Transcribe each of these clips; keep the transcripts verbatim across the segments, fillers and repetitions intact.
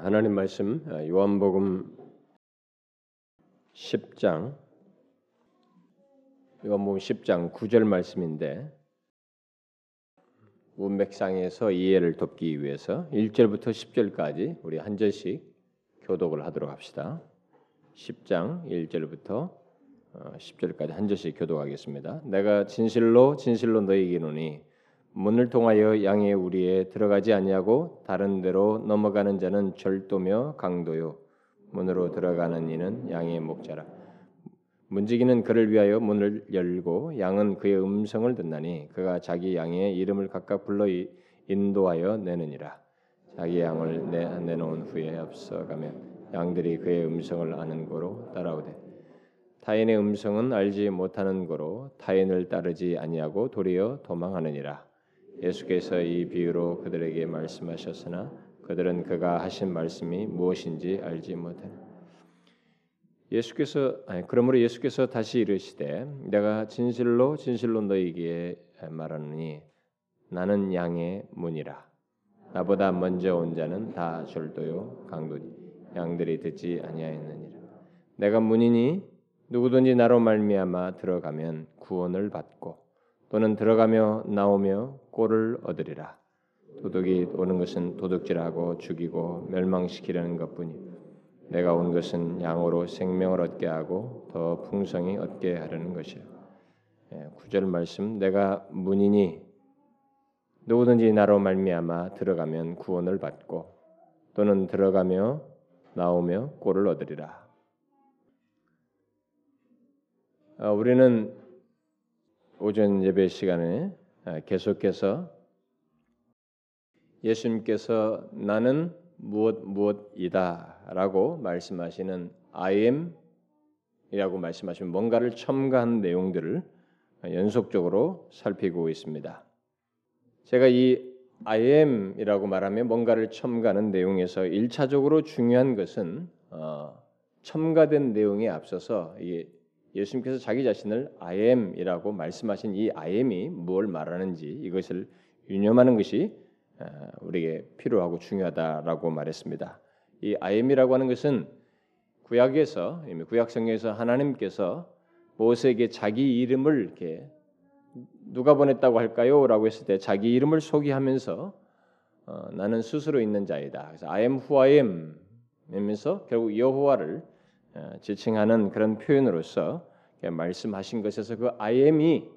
하나님 말씀 요한복음 십 장 요한복음 십 장 구 절 말씀인데 문맥상에서 이해를 돕기 위해서 일 절부터 십 절까지 우리 한 절씩 교독을 하도록 합시다. 십 장 일 절부터 십 절까지 한 절씩 교독하겠습니다. 내가 진실로 진실로 너희에게 이르노니 문을 통하여 양의 우리에 들어가지 아니하고 다른 데로 넘어가는 자는 절도며 강도요 문으로 들어가는 이는 양의 목자라. 문지기는 그를 위하여 문을 열고 양은 그의 음성을 듣나니 그가 자기 양의 이름을 각각 불러 인도하여 내느니라. 자기 양을 내, 내놓은 후에 앞서가면 양들이 그의 음성을 아는 고로 따라오되 타인의 음성은 알지 못하는 고로 타인을 따르지 아니하고 도리어 도망하느니라. 예수께서 이 비유로 그들에게 말씀하셨으나 그들은 그가 하신 말씀이 무엇인지 알지 못하니 예수께서 아니, 그러므로 예수께서 다시 이르시되 내가 진실로 진실로 너희에게 말하노니 나는 양의 문이라. 나보다 먼저 온 자는 다 절도요 강도니 양들이 듣지 아니하였느니라. 내가 문이니 누구든지 나로 말미암아 들어가면 구원을 받고 또는 들어가며 나오며 꼴을 얻으리라. 도둑이 오는 것은 도둑질하고 죽이고 멸망시키려는 것뿐이요 내가 온 것은 양으로 생명을 얻게 하고 더 풍성히 얻게 하려는 것이라. 구 절 말씀 내가 문이니 누구든지 나로 말미암아 들어가면 구원을 받고 또는 들어가며 나오며 꼴을 얻으리라. 우리는 오전 예배 시간에 계속해서 예수님께서 나는 무엇 무엇이다 라고 말씀하시는 I am 이라고 말씀하시는 뭔가를 첨가한 내용들을 연속적으로 살피고 있습니다. 제가 이 I am 이라고 말하며 뭔가를 첨가하는 내용에서 일차적으로 중요한 것은 어, 첨가된 내용에 앞서서 이게 예수님께서 자기 자신을 I am 이라고 말씀하신 이 I am이 뭘 말하는지 이것을 유념하는 것이 우리에게 필요하고 중요하다라고 말했습니다. 이 I am 이라고 하는 것은 구약에서 이미 구약 성경에서 하나님께서 모세에게 자기 이름을 이렇게 누가 보냈다고 할까요? 라고 했을 때 자기 이름을 소개하면서 어, 나는 스스로 있는 자이다. 그래서 I am who I am 이면서 결국 여호와를 지칭하는 그런 표현으로서 말씀하신 것에서 그 I am이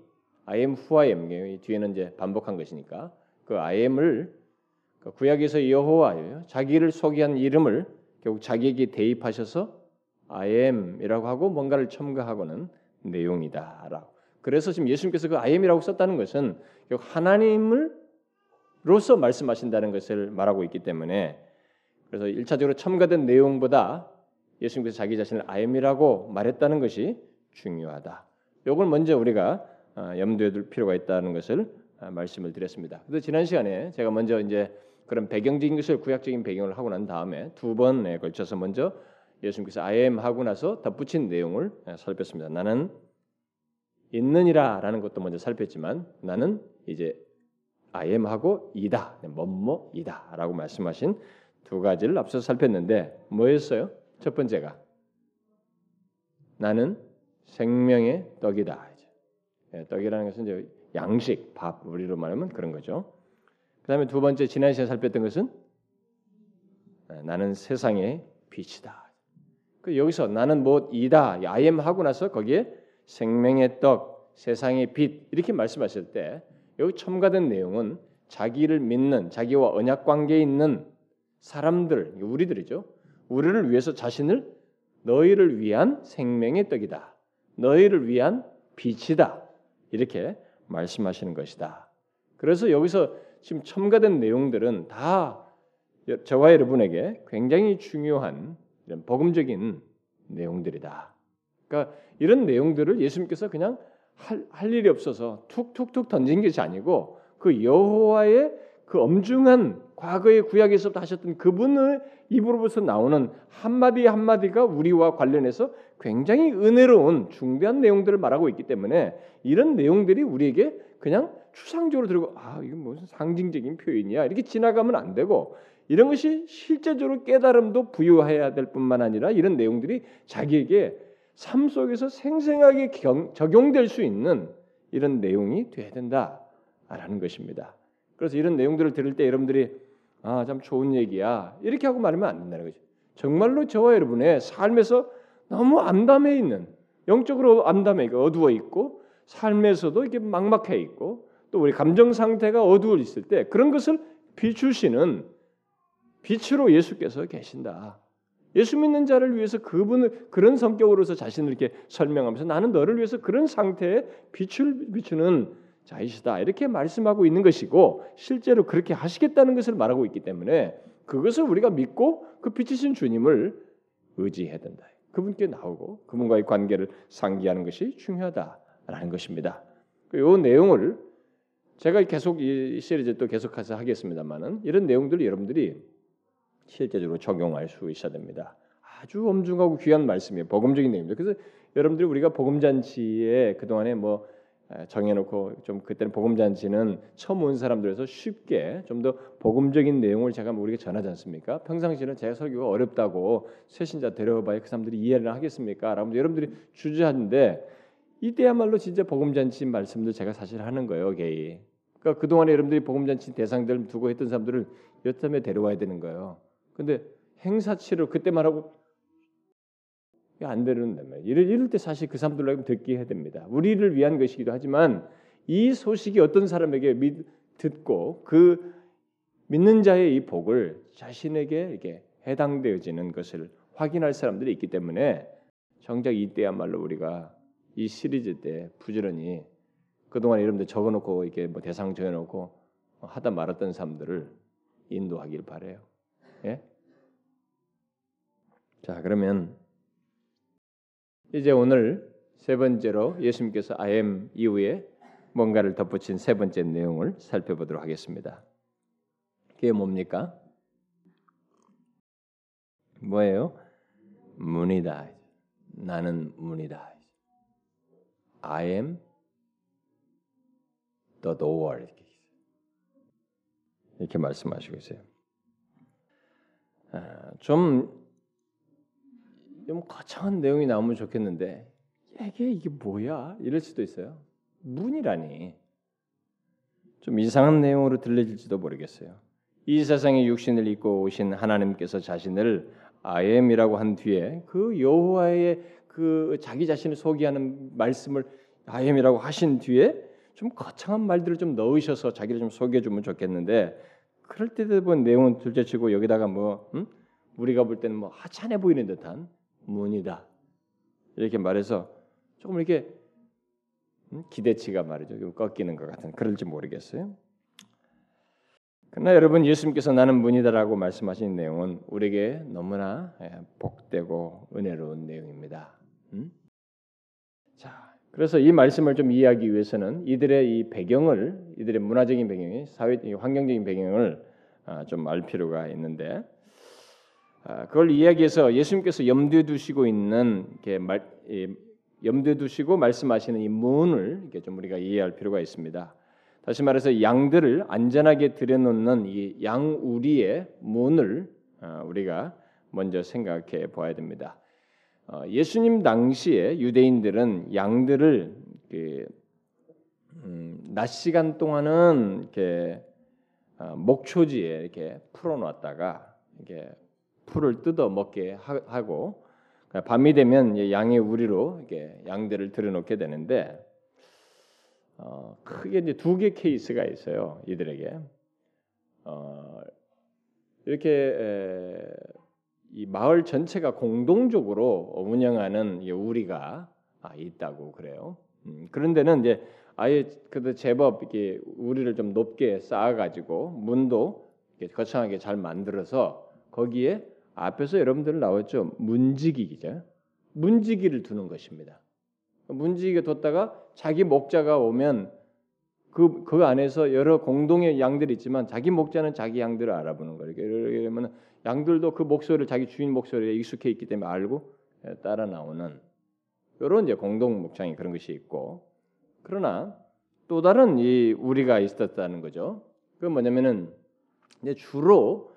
I am who I am 뒤에는 이제 반복한 것이니까 그 I am을 구약에서 여호와예요. 자기를 소개한 이름을 결국 자기에게 대입하셔서 I am이라고 하고 뭔가를 첨가하고는 내용이다라고. 그래서 지금 예수님께서 그 I am이라고 썼다는 것은 결국 하나님으로서 말씀하신다는 것을 말하고 있기 때문에 그래서 일차적으로 첨가된 내용보다 예수님께서 자기 자신을 I am이라고 말했다는 것이 중요하다. 이걸 먼저 우리가 염두에 둘 필요가 있다는 것을 말씀을 드렸습니다. 그래서 지난 시간에 제가 먼저 이제 그런 배경적인 것을 구약적인 배경을 하고 난 다음에 두 번에 걸쳐서 먼저 예수님께서 I am 하고 나서 덧붙인 내용을 살폈습니다. 나는 있느니라라는 것도 먼저 살폈지만 나는 이제 I am 하고 이다, 뭐뭐이다라고 말씀하신 두 가지를 앞서서 살폈는데 뭐였어요? 첫 번째가 나는 생명의 떡이다. 예, 떡이라는 것은 이제 양식, 밥, 우리로 말하면 그런 거죠. 그 다음에 두 번째 지난 시간에 살폈던 것은 예, 나는 세상의 빛이다. 그 여기서 나는 무엇이다, I am 하고 나서 거기에 생명의 떡, 세상의 빛 이렇게 말씀하실 때 여기 첨가된 내용은 자기를 믿는, 자기와 언약 관계에 있는 사람들, 우리들이죠. 우리를 위해서 자신을 너희를 위한 생명의 떡이다. 너희를 위한 빛이다. 이렇게 말씀하시는 것이다. 그래서 여기서 지금 첨가된 내용들은 다 저와 여러분에게 굉장히 중요한 이런 복음적인 내용들이다. 그러니까 이런 내용들을 예수님께서 그냥 할, 할 일이 없어서 툭툭툭 던진 것이 아니고 그 여호와의 그 엄중한 과거의 구약에서부터 하셨던 그분의 입으로부터 나오는 한마디 한마디가 우리와 관련해서 굉장히 은혜로운 중대한 내용들을 말하고 있기 때문에 이런 내용들이 우리에게 그냥 추상적으로 들고 아 이건 무슨 상징적인 표현이야 이렇게 지나가면 안 되고 이런 것이 실제적으로 깨달음도 부여해야 될 뿐만 아니라 이런 내용들이 자기에게 삶 속에서 생생하게 경, 적용될 수 있는 이런 내용이 돼야 된다라는 것입니다. 그래서 이런 내용들을 들을 때 여러분들이 아, 참 좋은 얘기야 이렇게 하고 말하면 안 된다는 거죠. 정말로 저와 여러분의 삶에서 너무 암담해 있는, 영적으로 암담해 있고 어두워 있고 삶에서도 이렇게 막막해 있고 또 우리 감정 상태가 어두워 있을 때 그런 것을 비추시는 빛으로 예수께서 계신다. 예수 믿는 자를 위해서 그분을 그런 성격으로서 자신을 이렇게 설명하면서 나는 너를 위해서 그런 상태에 빛을 비추는 자이시다 이렇게 말씀하고 있는 것이고 실제로 그렇게 하시겠다는 것을 말하고 있기 때문에 그것을 우리가 믿고 그 빛이신 주님을 의지해야 된다. 그분께 나오고 그분과의 관계를 상기하는 것이 중요하다라는 것입니다. 이 내용을 제가 계속 이 시리즈 또 계속해서 하겠습니다만은 이런 내용들을 여러분들이 실제적으로 적용할 수 있어야 됩니다. 아주 엄중하고 귀한 말씀이에요. 복음적인 내용입니다. 그래서 여러분들이 우리가 복음잔치에 그동안에 뭐 정해놓고 좀 그때는 복음잔치는 처음 온 사람들에서 쉽게 좀 더 복음적인 내용을 제가 우리에게 전하지 않습니까? 평상시에는 제가 설교가 어렵다고 새신자 데려와봐야 그 사람들이 이해를 하겠습니까? 라고 여러분들이 주저하는데 이때야말로 진짜 복음잔치 말씀도 제가 사실 하는 거예요. 게이. 그러니까 그동안에 여러분들이 복음잔치 대상들 두고 했던 사람들을 여탐에 데려와야 되는 거예요. 근데 행사치를 그때만 하고 안 되는단 말이에요. 이럴, 이럴 때 사실 그 사람들로 듣게 해야 됩니다. 우리를 위한 것이기도 하지만 이 소식이 어떤 사람에게 믿, 듣고 그 믿는 자의 이 복을 자신에게 이렇게 해당되어지는 것을 확인할 사람들이 있기 때문에 정작 이때야말로 우리가 이 시리즈 때 부지런히 그동안 여러분들 적어놓고 이렇게 뭐 대상 정해놓고 하다 말았던 사람들을 인도하길 바라요. 예? 자 그러면 이제 오늘 세 번째로 예수님께서 I am 이후에 뭔가를 덧붙인 세 번째 내용을 살펴보도록 하겠습니다. 그게 뭡니까? 뭐예요? 문이다. 나는 문이다. I am the door. 이렇게 말씀하시고 있어요. 아, 좀 좀 거창한 내용이 나오면 좋겠는데 이게 이게 뭐야? 이럴 수도 있어요. 문이라니. 좀 이상한 내용으로 들려질지도 모르겠어요. 이 세상에 육신을 입고 오신 하나님께서 자신을 I am이라고 한 뒤에 그 여호와의 그 자기 자신을 소개하는 말씀을 I am이라고 하신 뒤에 좀 거창한 말들을 좀 넣으셔서 자기를 좀 소개해 주면 좋겠는데 그럴 때도 보면 내용은 둘째치고 여기다가 뭐 음? 우리가 볼 때는 뭐 하찮아 보이는 듯한 문이다 이렇게 말해서 조금 이렇게 음? 기대치가 말이죠 꺾이는 것 같은 그럴지 모르겠어요. 그러나 여러분 예수님께서 나는 문이다라고 말씀하신 내용은 우리에게 너무나 복되고 은혜로운 내용입니다. 음? 자, 그래서 이 말씀을 좀 이해하기 위해서는 이들의 이 배경을, 이들의 문화적인 배경이 사회, 환경적인 배경을 좀 알 필요가 있는데 그걸 이야기해서 예수님께서 염두에 두시고 있는 이렇게 말, 염두에 두시고 말씀하시는 이 문을 이렇게 좀 우리가 이해할 필요가 있습니다. 다시 말해서 양들을 안전하게 들여놓는 이 양우리의 문을 우리가 먼저 생각해 봐야 됩니다. 예수님 당시에 유대인들은 양들을 낮 시간 동안은 이렇게 목초지에 이렇게 풀어놨다가 이렇게 풀을 뜯어 먹게 하고 밤이 되면 양의 우리로 이렇게 양들을 들여놓게 되는데. 어, 크게 이제 두 개 케이스가 있어요. 이들에게 어, 이렇게 에, 이 마을 전체가 공동적으로 운영하는 이 우리가 아, 있다고 그래요. 음, 그런데는 이제 아예 그래도 제법 이렇게 우리를 좀 높게 쌓아가지고 문도 이렇게 거창하게 잘 만들어서 거기에 앞에서 여러분들 나왔죠. 문지기죠. 문지기를 두는 것입니다. 문지기에 뒀다가 자기 목자가 오면 그, 그 안에서 여러 공동의 양들이 있지만 자기 목자는 자기 양들을 알아보는 거예요. 그러면 양들도 그 목소리를 자기 주인 목소리에 익숙해 있기 때문에 알고 따라 나오는 이런 이제 공동 목장이 그런 것이 있고 그러나 또 다른 이 우리가 있었다는 거죠. 그 뭐냐면은 이제 주로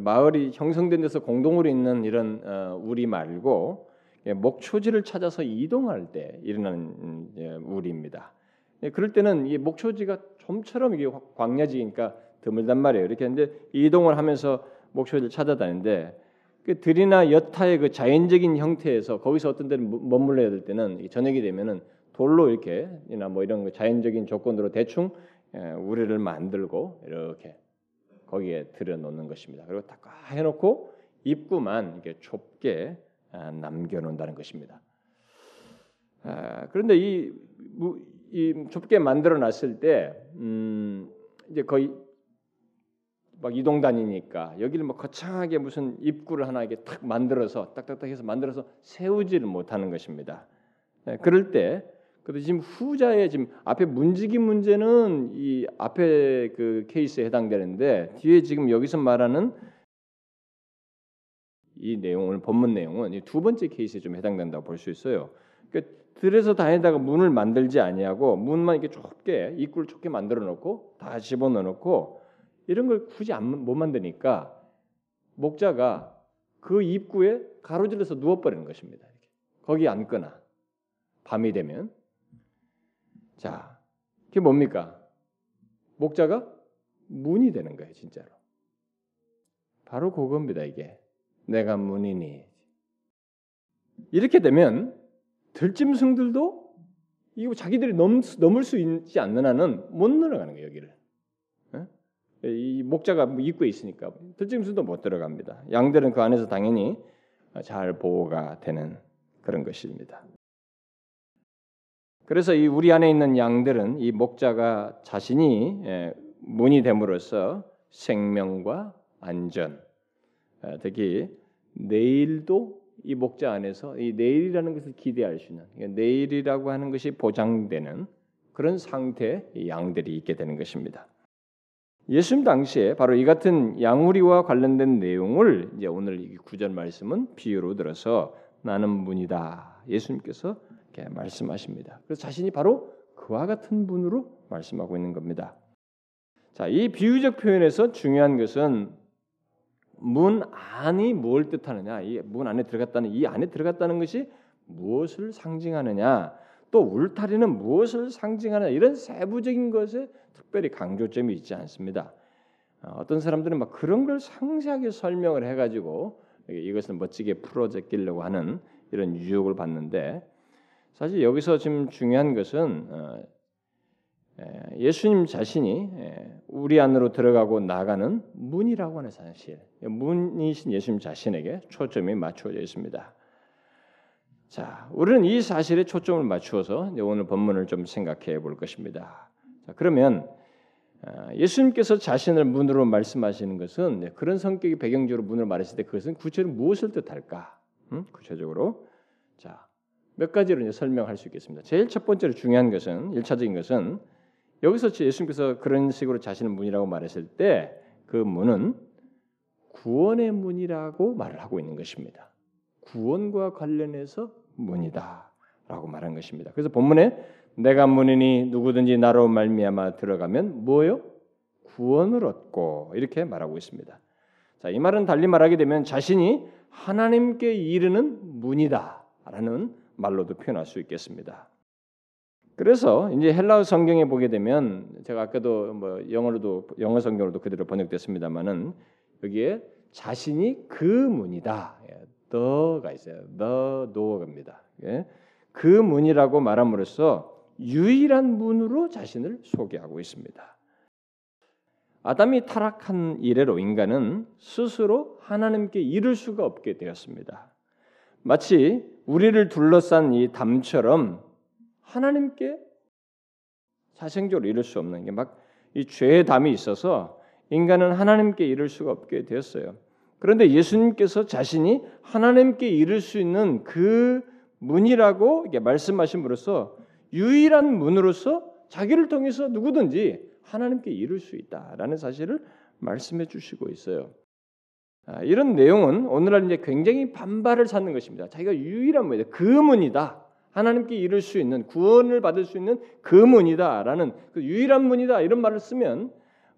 마을이 형성된 데서 공동으로 있는 이런 어, 우리 말고 예, 목초지를 찾아서 이동할 때 일어나는 예, 우리입니다. 예, 그럴 때는 이 목초지가 좀처럼 이게 광야지니까 드물단 말이에요. 이렇게 하는데 이동을 하면서 목초지를 찾아다니는데 그 들이나 여타의 그 자연적인 형태에서 거기서 어떤 데는 머물러야 될 때는 저녁이 되면은 돌로 이렇게 이나 뭐 이런 자연적인 조건으로 대충 예, 우리를 만들고 이렇게 거기에 들여놓는 것입니다. 그리고 딱 해놓고 입구만 이렇게 좁게 남겨놓는다는 것입니다. 아, 그런데 이, 이 좁게 만들어놨을 때 음, 이제 거의 막 이동 다니니까 여기를 막 거창하게 무슨 입구를 하나 이렇게 탁 만들어서 딱딱딱해서 만들어서 세우지를 못하는 것입니다. 네, 그럴 때 그런데 지금 후자의 지금 앞에 문지기 문제는 이 앞에 그 케이스에 해당되는데 뒤에 지금 여기서 말하는 이 내용을 본문 내용은 이 두 번째 케이스에 좀 해당된다고 볼 수 있어요. 그러니까 들에서 다니다가 문을 만들지 아니하고 문만 이렇게 좁게 입구를 좁게 만들어 놓고 다 집어넣어 놓고 이런 걸 굳이 안, 못 만드니까 목자가 그 입구에 가로질러서 누워버리는 것입니다. 거기 앉거나 밤이 되면. 자, 그게 뭡니까? 목자가 문이 되는 거예요, 진짜로. 바로 그겁니다, 이게. 내가 문이니. 이렇게 되면 들짐승들도 이거 자기들이 넘, 넘을 수 있지 않는 한은 못 들어가는 거예요, 여기를. 이 목자가 입구에 있으니까 들짐승도 못 들어갑니다. 양들은 그 안에서 당연히 잘 보호가 되는 그런 것입니다. 그래서 이 우리 안에 있는 양들은 이 목자가 자신이 문이 됨으로써 생명과 안전, 특히 내일도 이 목자 안에서 이 내일이라는 것을 기대할 수 있는 그러니까 내일이라고 하는 것이 보장되는 그런 상태의 양들이 있게 되는 것입니다. 예수님 당시에 바로 이 같은 양우리와 관련된 내용을 이제 오늘 이 구절 말씀은 비유로 들어서 나는 문이다. 예수님께서 말씀하십니다. 그래서 자신이 바로 그와 같은 분으로 말씀하고 있는 겁니다. 자, 이 비유적 표현에서 중요한 것은 문 안이 뭘 뜻하느냐, 이 문 안에 들어갔다는 이 안에 들어갔다는 것이 무엇을 상징하느냐, 또 울타리는 무엇을 상징하느냐 이런 세부적인 것에 특별히 강조점이 있지 않습니다. 어떤 사람들은 막 그런 걸 상세하게 설명을 해가지고 이것을 멋지게 풀어제끼려고 하는 이런 유혹을 받는데. 사실 여기서 지금 중요한 것은 예수님 자신이 우리 안으로 들어가고 나가는 문이라고 하는 사실, 문이신 예수님 자신에게 초점이 맞추어져 있습니다. 자, 우리는 이 사실에 초점을 맞추어서 오늘 본문을 좀 생각해 볼 것입니다. 자, 그러면 예수님께서 자신을 문으로 말씀하시는 것은 그런 성격이 배경적으로 문을 말했을 때 그것은 구체적으로 무엇을 뜻할까? 음? 구체적으로 자. 몇 가지로 이제 설명할 수 있겠습니다. 제일 첫 번째로 중요한 것은 일차적인 것은 여기서 예수님께서 그런 식으로 자신의 문이라고 말했을 때 그 문은 구원의 문이라고 말을 하고 있는 것입니다. 구원과 관련해서 문이다라고 말한 것입니다. 그래서 본문에 내가 문이니 누구든지 나로 말미암아 들어가면 뭐요? 구원을 얻고 이렇게 말하고 있습니다. 자, 이 말은 달리 말하게 되면 자신이 하나님께 이르는 문이다라는 말로도 표현할 수 있겠습니다. 그래서 이제 헬라어 성경에 보게 되면 제가 아까도 뭐 영어로도 영어 성경으로도 그대로 번역됐습니다만은 여기에 자신이 그 문이다, 더가 있어요, the door입니다. 그 문이라고 말함으로써 유일한 문으로 자신을 소개하고 있습니다. 아담이 타락한 이래로 인간은 스스로 하나님께 이를 수가 없게 되었습니다. 마치 우리를 둘러싼 이 담처럼 하나님께 자생적으로 이룰 수 없는 게 막 이 죄의 담이 있어서 인간은 하나님께 이룰 수가 없게 되었어요. 그런데 예수님께서 자신이 하나님께 이룰 수 있는 그 문이라고 말씀하심으로써 유일한 문으로서 자기를 통해서 누구든지 하나님께 이룰 수 있다라는 사실을 말씀해 주시고 있어요. 이런 내용은 오늘날 이제 굉장히 반발을 찾는 것입니다. 자기가 유일한 문이다, 그 문이다, 하나님께 이룰 수 있는 구원을 받을 수 있는 그 문이다라는 그 유일한 문이다 이런 말을 쓰면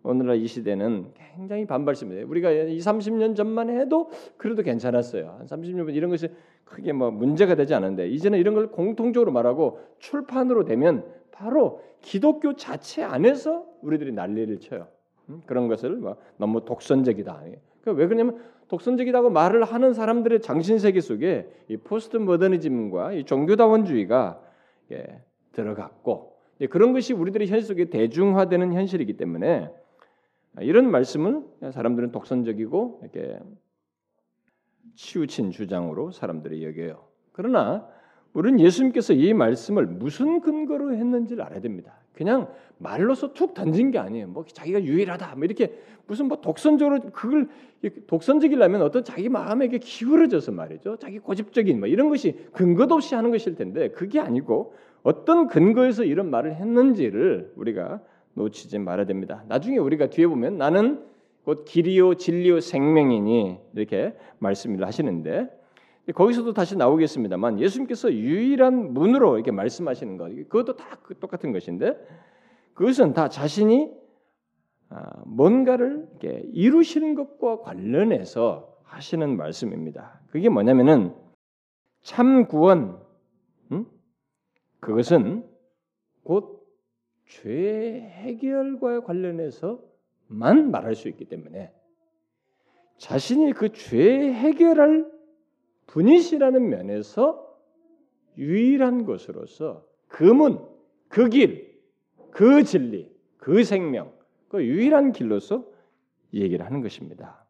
오늘날 이 시대는 굉장히 반발심이에요. 우리가 이삼십 년 전만 해도 그래도 괜찮았어요. 한 삼십 년 전 이런 것이 크게 뭐 문제가 되지 않은데 이제는 이런 걸 공통적으로 말하고 출판으로 되면 바로 기독교 자체 안에서 우리들이 난리를 쳐요. 그런 것을 막 너무 독선적이다. 그러니까 왜 그러냐면 독선적이라고 말을 하는 사람들의 정신세계 속에 이 포스트 모더니즘과 이 종교다원주의가 예, 들어갔고 예, 그런 것이 우리들의 현실 속에 대중화되는 현실이기 때문에 이런 말씀을 사람들은 독선적이고 이렇게 치우친 주장으로 사람들이 여겨요. 그러나 우리는 예수님께서 이 말씀을 무슨 근거로 했는지를 알아야 됩니다. 그냥 말로서 툭 던진 게 아니에요. 뭐 자기가 유일하다, 뭐 이렇게 무슨 뭐 독선적으로 그걸 독선적이려면 어떤 자기 마음에게 기울어져서 말이죠. 자기 고집적인 뭐 이런 것이 근거도 없이 하는 것일 텐데 그게 아니고 어떤 근거에서 이런 말을 했는지를 우리가 놓치지 말아야 됩니다. 나중에 우리가 뒤에 보면 나는 곧 길이요 진리요 생명이니 이렇게 말씀을 하시는데 거기서도 다시 나오겠습니다만 예수님께서 유일한 문으로 이렇게 말씀하시는 것 그것도 다 똑같은 것인데 그것은 다 자신이 뭔가를 이렇게 이루시는 것과 관련해서 하시는 말씀입니다. 그게 뭐냐면은 참 구원 음? 그것은 곧 죄 해결과 관련해서만 말할 수 있기 때문에 자신이 그 죄 해결할 분이시라는 면에서 유일한 것으로서 그 문, 그 길, 그 진리, 그 생명, 그 유일한 길로서 얘기를 하는 것입니다.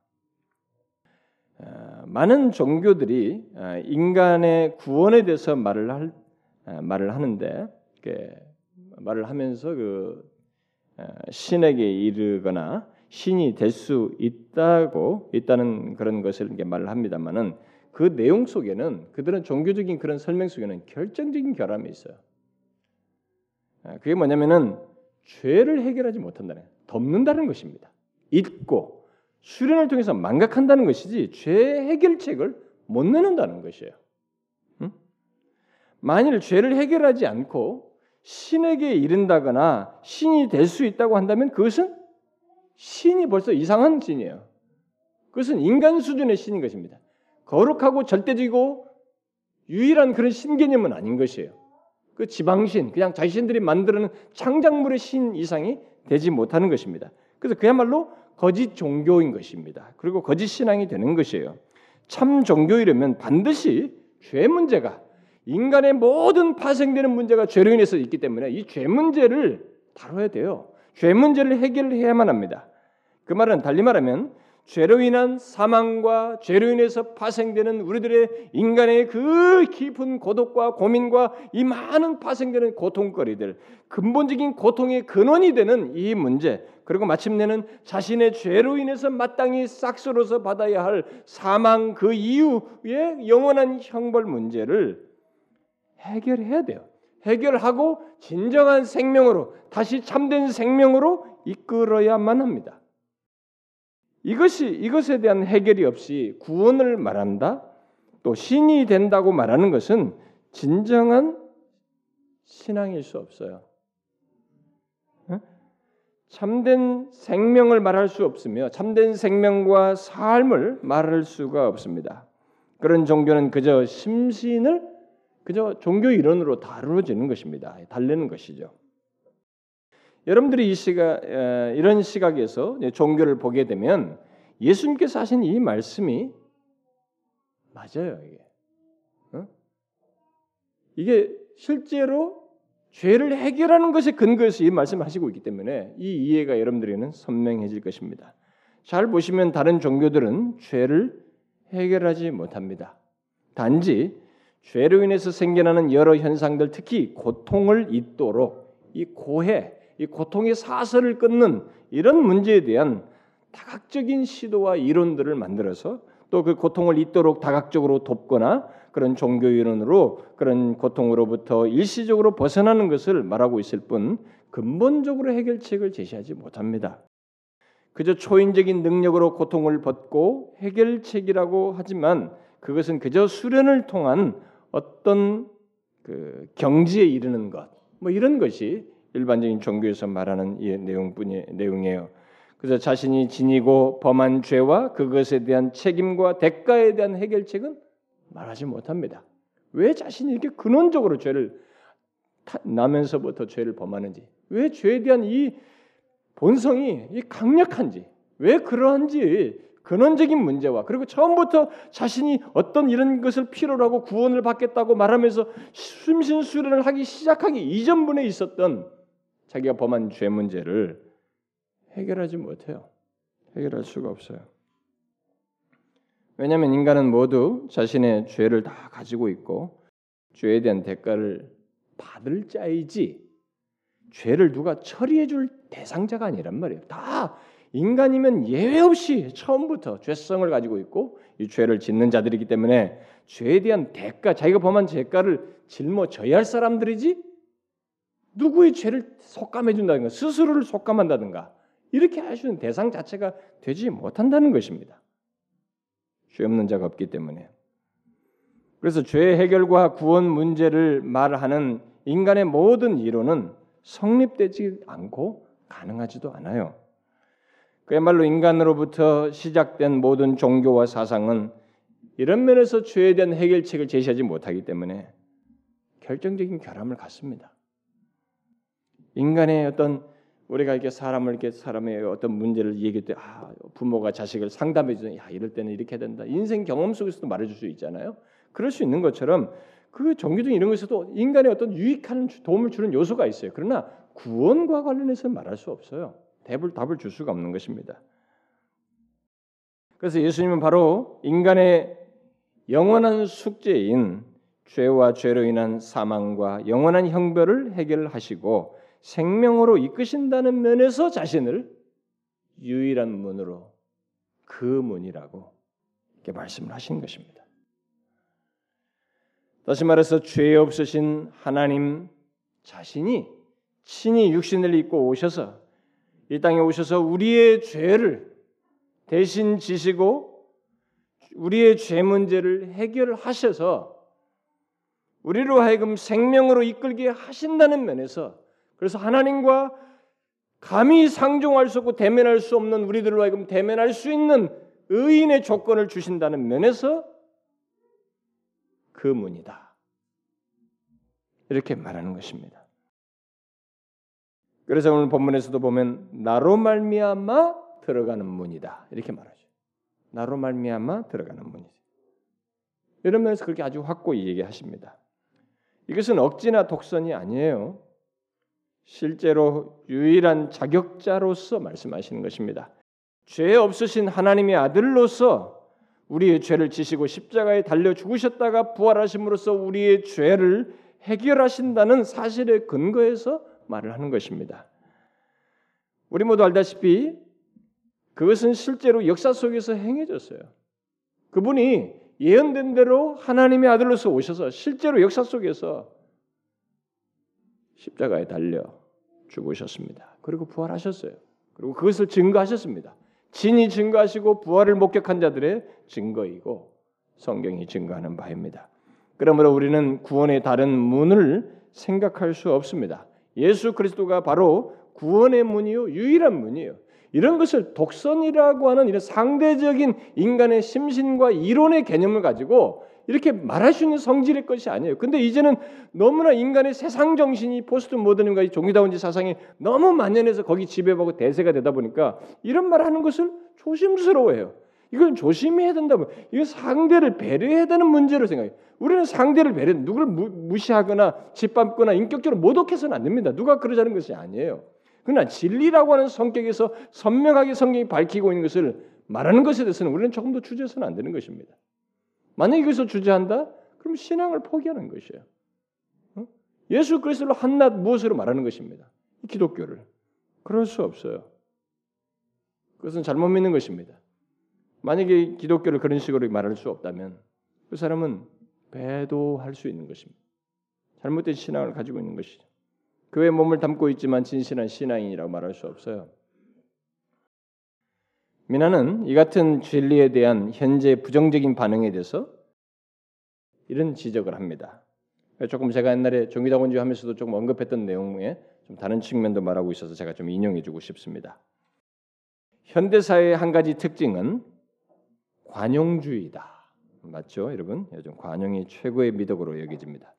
많은 종교들이 인간의 구원에 대해서 말을 할 말을 하는데 말을 하면서 그 신에게 이르거나 신이 될 수 있다고 있다는 그런 것을 이렇게 말을 합니다만은. 그 내용 속에는 그들은 종교적인 그런 설명 속에는 결정적인 결함이 있어요. 그게 뭐냐면은 죄를 해결하지 못한다는, 덮는다는 것입니다. 잊고 수련을 통해서 망각한다는 것이지 죄 해결책을 못 내놓는다는 것이에요. 응? 만일 죄를 해결하지 않고 신에게 이른다거나 신이 될 수 있다고 한다면 그것은 신이 벌써 이상한 신이에요. 그것은 인간 수준의 신인 것입니다. 거룩하고 절대적이고 유일한 그런 신개념은 아닌 것이에요. 그 지방신, 그냥 자신들이 만들어낸 창작물의 신 이상이 되지 못하는 것입니다. 그래서 그야말로 거짓 종교인 것입니다. 그리고 거짓 신앙이 되는 것이에요. 참 종교이려면 반드시 죄 문제가 인간의 모든 파생되는 문제가 죄로 인해서 있기 때문에 이 죄 문제를 다뤄야 돼요. 죄 문제를 해결해야만 합니다. 그 말은 달리 말하면 죄로 인한 사망과 죄로 인해서 파생되는 우리들의 인간의 그 깊은 고독과 고민과 이 많은 파생되는 고통거리들, 근본적인 고통의 근원이 되는 이 문제, 그리고 마침내는 자신의 죄로 인해서 마땅히 싹쓸어서 받아야 할 사망 그 이후의 영원한 형벌 문제를 해결해야 돼요. 해결하고 진정한 생명으로, 다시 참된 생명으로 이끌어야만 합니다. 이것이 이것에 대한 해결이 없이 구원을 말한다. 또 신이 된다고 말하는 것은 진정한 신앙일 수 없어요. 참된 생명을 말할 수 없으며 참된 생명과 삶을 말할 수가 없습니다. 그런 종교는 그저 심신을 그저 종교 이론으로 다루어지는 것입니다. 달래는 것이죠. 여러분들이 이 시각, 이런 시각에서 종교를 보게 되면 예수님께서 하신 이 말씀이 맞아요. 이게. 어? 이게 실제로 죄를 해결하는 것에 근거해서 이 말씀을 하시고 있기 때문에 이 이해가 여러분들에게는 선명해질 것입니다. 잘 보시면 다른 종교들은 죄를 해결하지 못합니다. 단지 죄로 인해서 생겨나는 여러 현상들, 특히 고통을 잊도록 이 고해, 이 고통의 사슬을 끊는 이런 문제에 대한 다각적인 시도와 이론들을 만들어서 또 그 고통을 잊도록 다각적으로 돕거나 그런 종교 이론으로 그런 고통으로부터 일시적으로 벗어나는 것을 말하고 있을 뿐 근본적으로 해결책을 제시하지 못합니다. 그저 초인적인 능력으로 고통을 벗고 해결책이라고 하지만 그것은 그저 수련을 통한 어떤 그 경지에 이르는 것, 뭐 이런 것이 일반적인 종교에서 말하는 이 내용뿐이 내용이에요. 그래서 자신이 지니고 범한 죄와 그것에 대한 책임과 대가에 대한 해결책은 말하지 못합니다. 왜 자신이 이렇게 근원적으로 죄를 나면서부터 죄를 범하는지, 왜 죄에 대한 이 본성이 이 강력한지, 왜 그러한지 근원적인 문제와 그리고 처음부터 자신이 어떤 이런 것을 필요로 하고 구원을 받겠다고 말하면서 심신수련을 하기 시작하기 이전분에 있었던 자기가 범한 죄 문제를 해결하지 못해요. 해결할 수가 없어요. 왜냐하면 인간은 모두 자신의 죄를 다 가지고 있고 죄에 대한 대가를 받을 자이지 죄를 누가 처리해 줄 대상자가 아니란 말이에요. 다 인간이면 예외 없이 처음부터 죄성을 가지고 있고 이 죄를 짓는 자들이기 때문에 죄에 대한 대가, 자기가 범한 대가를 짊어져야 할 사람들이지 누구의 죄를 속감해 준다든가 스스로를 속감한다든가 이렇게 할 수 있는 대상 자체가 되지 못한다는 것입니다. 죄 없는 자가 없기 때문에. 그래서 죄의 해결과 구원 문제를 말하는 인간의 모든 이론은 성립되지 않고 가능하지도 않아요. 그야말로 인간으로부터 시작된 모든 종교와 사상은 이런 면에서 죄에 대한 해결책을 제시하지 못하기 때문에 결정적인 결함을 갖습니다. 인간의 어떤 우리가 이렇게 사람을 이렇게 사람의 어떤 문제를 얘기할 때 아, 부모가 자식을 상담해 주는 야 이럴 때는 이렇게 해야 된다. 인생 경험 속에서도 말해 줄 수 있잖아요. 그럴 수 있는 것처럼 그 종교적 이런 것에서도 인간의 어떤 유익한 도움을 주는 요소가 있어요. 그러나 구원과 관련해서는 말할 수 없어요. 답을, 답을 줄 수가 없는 것입니다. 그래서 예수님은 바로 인간의 영원한 숙제인 죄와 죄로 인한 사망과 영원한 형벌을 해결하시고 생명으로 이끄신다는 면에서 자신을 유일한 문으로 그 문이라고 이렇게 말씀을 하신 것입니다. 다시 말해서 죄 없으신 하나님 자신이 친히 육신을 입고 오셔서 이 땅에 오셔서 우리의 죄를 대신 지시고 우리의 죄 문제를 해결하셔서 우리로 하여금 생명으로 이끌게 하신다는 면에서 그래서 하나님과 감히 상종할 수 없고 대면할 수 없는 우리들로 하여금 대면할 수 있는 의인의 조건을 주신다는 면에서 그 문이다. 이렇게 말하는 것입니다. 그래서 오늘 본문에서도 보면 나로 말미암아 들어가는 문이다. 이렇게 말하죠. 나로 말미암아 들어가는 문이다. 이런 면에서 그렇게 아주 확고히 얘기하십니다. 이것은 억지나 독선이 아니에요. 실제로 유일한 자격자로서 말씀하시는 것입니다. 죄 없으신 하나님의 아들로서 우리의 죄를 지시고 십자가에 달려 죽으셨다가 부활하심으로써 우리의 죄를 해결하신다는 사실의 근거에서 말을 하는 것입니다. 우리 모두 알다시피 그것은 실제로 역사 속에서 행해졌어요. 그분이 예언된 대로 하나님의 아들로서 오셔서 실제로 역사 속에서 십자가에 달려 죽으셨습니다. 그리고 부활하셨어요. 그리고 그것을 증거하셨습니다. 진이 증거하시고 부활을 목격한 자들의 증거이고 성경이 증거하는 바입니다. 그러므로 우리는 구원의 다른 문을 생각할 수 없습니다. 예수 그리스도가 바로 구원의 문이요 유일한 문이에요. 이런 것을 독선이라고 하는 이런 상대적인 인간의 심신과 이론의 개념을 가지고 이렇게 말할 수 있는 성질의 것이 아니에요. 근데 이제는 너무나 인간의 세상 정신이 포스트 모더니즘과 이 종교다운지 사상이 너무 만연해서 거기 지배하고 대세가 되다 보니까 이런 말하는 것을 조심스러워해요. 이건 조심해야 된다고. 이건 상대를 배려해야 되는 문제로 생각해요. 우리는 상대를 배려, 누구를 무, 무시하거나 짓밟거나 인격적으로 모독해서는 안 됩니다. 누가 그러자는 것이 아니에요. 그러나 진리라고 하는 성격에서 선명하게 성경이 밝히고 있는 것을 말하는 것에 대해서는 우리는 조금 더 주저해서는 안 되는 것입니다. 만약에 여기서 주저한다? 그럼 신앙을 포기하는 것이에요. 예수 그리스도로 한낱 무엇으로 말하는 것입니다. 기독교를. 그럴 수 없어요. 그것은 잘못 믿는 것입니다. 만약에 기독교를 그런 식으로 말할 수 없다면 그 사람은 배도할 수 있는 것입니다. 잘못된 신앙을 가지고 있는 것이죠. 교회에 몸을 담고 있지만 진실한 신앙인이라고 말할 수 없어요. 미나는 이 같은 진리에 대한 현재의 부정적인 반응에 대해서 이런 지적을 합니다. 조금 제가 옛날에 종교다운지 하면서도 조금 언급했던 내용에 좀 다른 측면도 말하고 있어서 제가 좀 인용해주고 싶습니다. 현대사회의 한 가지 특징은 관용주의다. 맞죠? 여러분, 요즘 관용이 최고의 미덕으로 여겨집니다.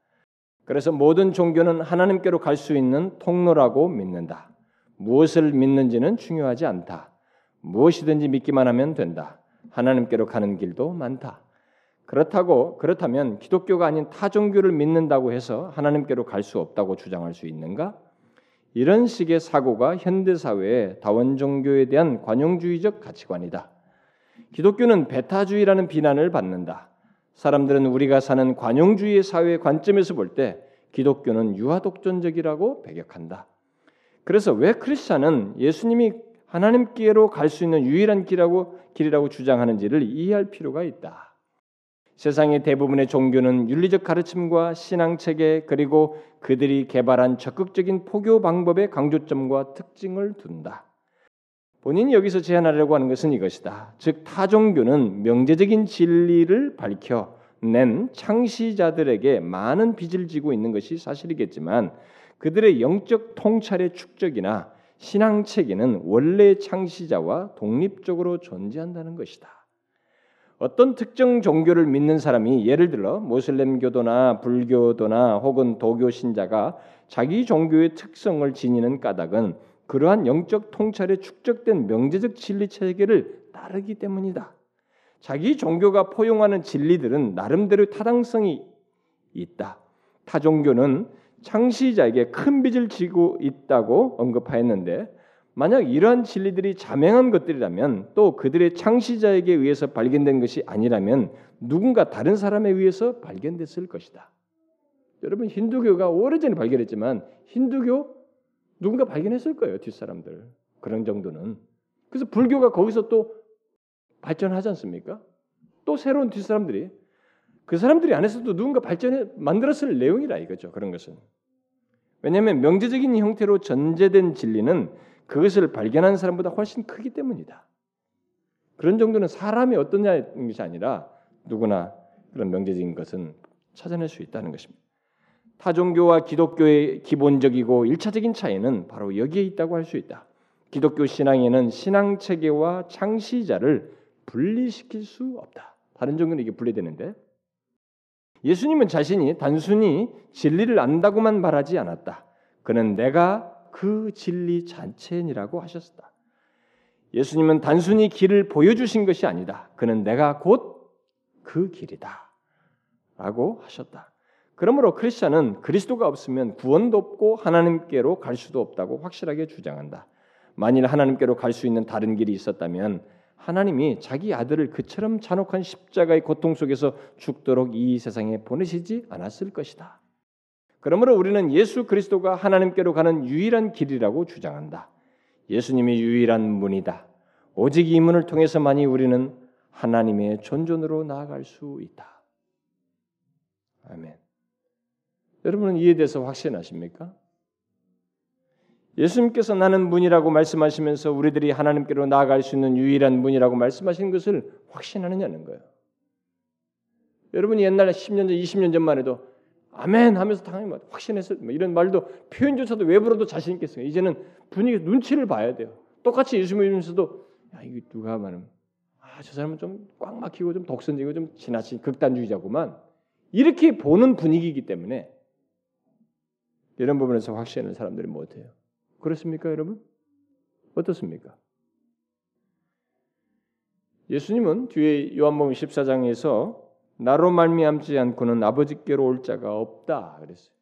그래서 모든 종교는 하나님께로 갈 수 있는 통로라고 믿는다. 무엇을 믿는지는 중요하지 않다. 무엇이든지 믿기만 하면 된다. 하나님께로 가는 길도 많다. 그렇다고 그렇다면 기독교가 아닌 타 종교를 믿는다고 해서 하나님께로 갈 수 없다고 주장할 수 있는가? 이런 식의 사고가 현대사회의 다원종교에 대한 관용주의적 가치관이다. 기독교는 배타주의라는 비난을 받는다. 사람들은 우리가 사는 관용주의 사회의 관점에서 볼 때 기독교는 유아독존적이라고 배격한다. 그래서 왜 크리스찬은 예수님이 하나님께로 갈 수 있는 유일한 길이라고, 길이라고 주장하는지를 이해할 필요가 있다. 세상의 대부분의 종교는 윤리적 가르침과 신앙체계 그리고 그들이 개발한 적극적인 포교 방법의 강조점과 특징을 둔다. 본인이 여기서 제안하려고 하는 것은 이것이다. 즉 타종교는 명제적인 진리를 밝혀낸 창시자들에게 많은 빚을 지고 있는 것이 사실이겠지만 그들의 영적 통찰의 축적이나 신앙체계는 원래의 창시자와 독립적으로 존재한다는 것이다. 어떤 특정 종교를 믿는 사람이 예를 들어 모슬렘교도나 불교도나 혹은 도교 신자가 자기 종교의 특성을 지니는 까닭은 그러한 영적 통찰에 축적된 명제적 진리 체계를 따르기 때문이다. 자기 종교가 포용하는 진리들은 나름대로 타당성이 있다. 타 종교는 창시자에게 큰 빚을 지고 있다고 언급하였는데 만약 이러한 진리들이 자명한 것들이라면 또 그들의 창시자에게 의해서 발견된 것이 아니라면 누군가 다른 사람에 의해서 발견됐을 것이다. 여러분 힌두교가 오래전에 발견했지만 힌두교 누군가 발견했을 거예요. 뒷사람들. 그런 정도는. 그래서 불교가 거기서 또 발전하지 않습니까? 또 새로운 뒷사람들이. 그 사람들이 안에서도 누군가 발전해 만들었을 내용이라 이거죠. 그런 것은. 왜냐하면 명제적인 형태로 전제된 진리는 그것을 발견한 사람보다 훨씬 크기 때문이다. 그런 정도는 사람이 어떠냐는 것이 아니라 누구나 그런 명제적인 것은 찾아낼 수 있다는 것입니다. 타종교와 기독교의 기본적이고 일차적인 차이는 바로 여기에 있다고 할 수 있다. 기독교 신앙에는 신앙체계와 창시자를 분리시킬 수 없다. 다른 종교는 이게 분리되는데 예수님은 자신이 단순히 진리를 안다고만 말하지 않았다. 그는 내가 그 진리 자체니라고 하셨다. 예수님은 단순히 길을 보여주신 것이 아니다. 그는 내가 곧 그 길이다. 라고 하셨다. 그러므로 크리스찬은 그리스도가 없으면 구원도 없고 하나님께로 갈 수도 없다고 확실하게 주장한다. 만일 하나님께로 갈 수 있는 다른 길이 있었다면 하나님이 자기 아들을 그처럼 잔혹한 십자가의 고통 속에서 죽도록 이 세상에 보내시지 않았을 것이다. 그러므로 우리는 예수 그리스도가 하나님께로 가는 유일한 길이라고 주장한다. 예수님이 유일한 문이다. 오직 이 문을 통해서만이 우리는 하나님의 존존으로 나아갈 수 있다. 아멘. 여러분은 이에 대해서 확신하십니까? 예수님께서 나는 문이라고 말씀하시면서 우리들이 하나님께로 나아갈 수 있는 유일한 문이라고 말씀하신 것을 확신하느냐는 거예요. 여러분이 옛날에 십 년 전, 이십 년 전만 해도 아멘 하면서 당연히 확신했을 뭐 이런 말도 표현조차도 외부로도 자신 있게 했어요. 이제는 분위기 눈치를 봐야 돼요. 똑같이 예수 믿으면서도 야 이거 누가 말하면 아 저 사람은 좀 꽉 막히고 좀 독선적이고 좀 지나친 극단주의자구만 이렇게 보는 분위기이기 때문에 이런 부분에서 확신하는 사람들이 못해요. 그렇습니까 여러분? 어떻습니까? 예수님은 뒤에 요한복음 십사 장에서 나로 말미암지 않고는 아버지께로 올 자가 없다. 그랬어요.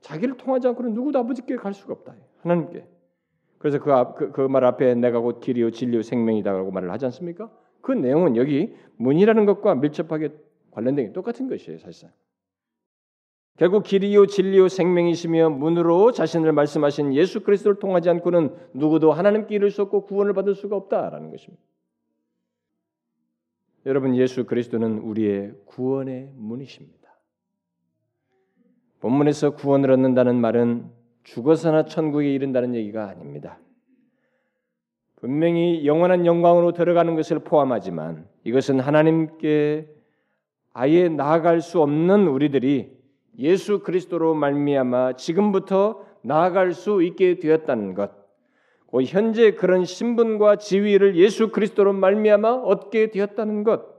자기를 통하지 않고는 누구도 아버지께 갈 수가 없다. 하나님께. 그래서 그 말 그, 그 앞에 내가 곧 길이요 진리요 생명이다라고 말을 하지 않습니까? 그 내용은 여기 문이라는 것과 밀접하게 관련된 게 똑같은 것이에요. 사실상. 결국 길이요 진리요 생명이시며 문으로 자신을 말씀하신 예수 그리스도를 통하지 않고는 누구도 하나님께 이를 수 없고 구원을 받을 수가 없다라는 것입니다. 여러분 예수 그리스도는 우리의 구원의 문이십니다. 본문에서 구원을 얻는다는 말은 죽어서나 천국에 이른다는 얘기가 아닙니다. 분명히 영원한 영광으로 들어가는 것을 포함하지만 이것은 하나님께 아예 나아갈 수 없는 우리들이 예수 그리스도로 말미암아 지금부터 나아갈 수 있게 되었다는 것 현재 그런 신분과 지위를 예수 그리스도로 말미암아 얻게 되었다는 것,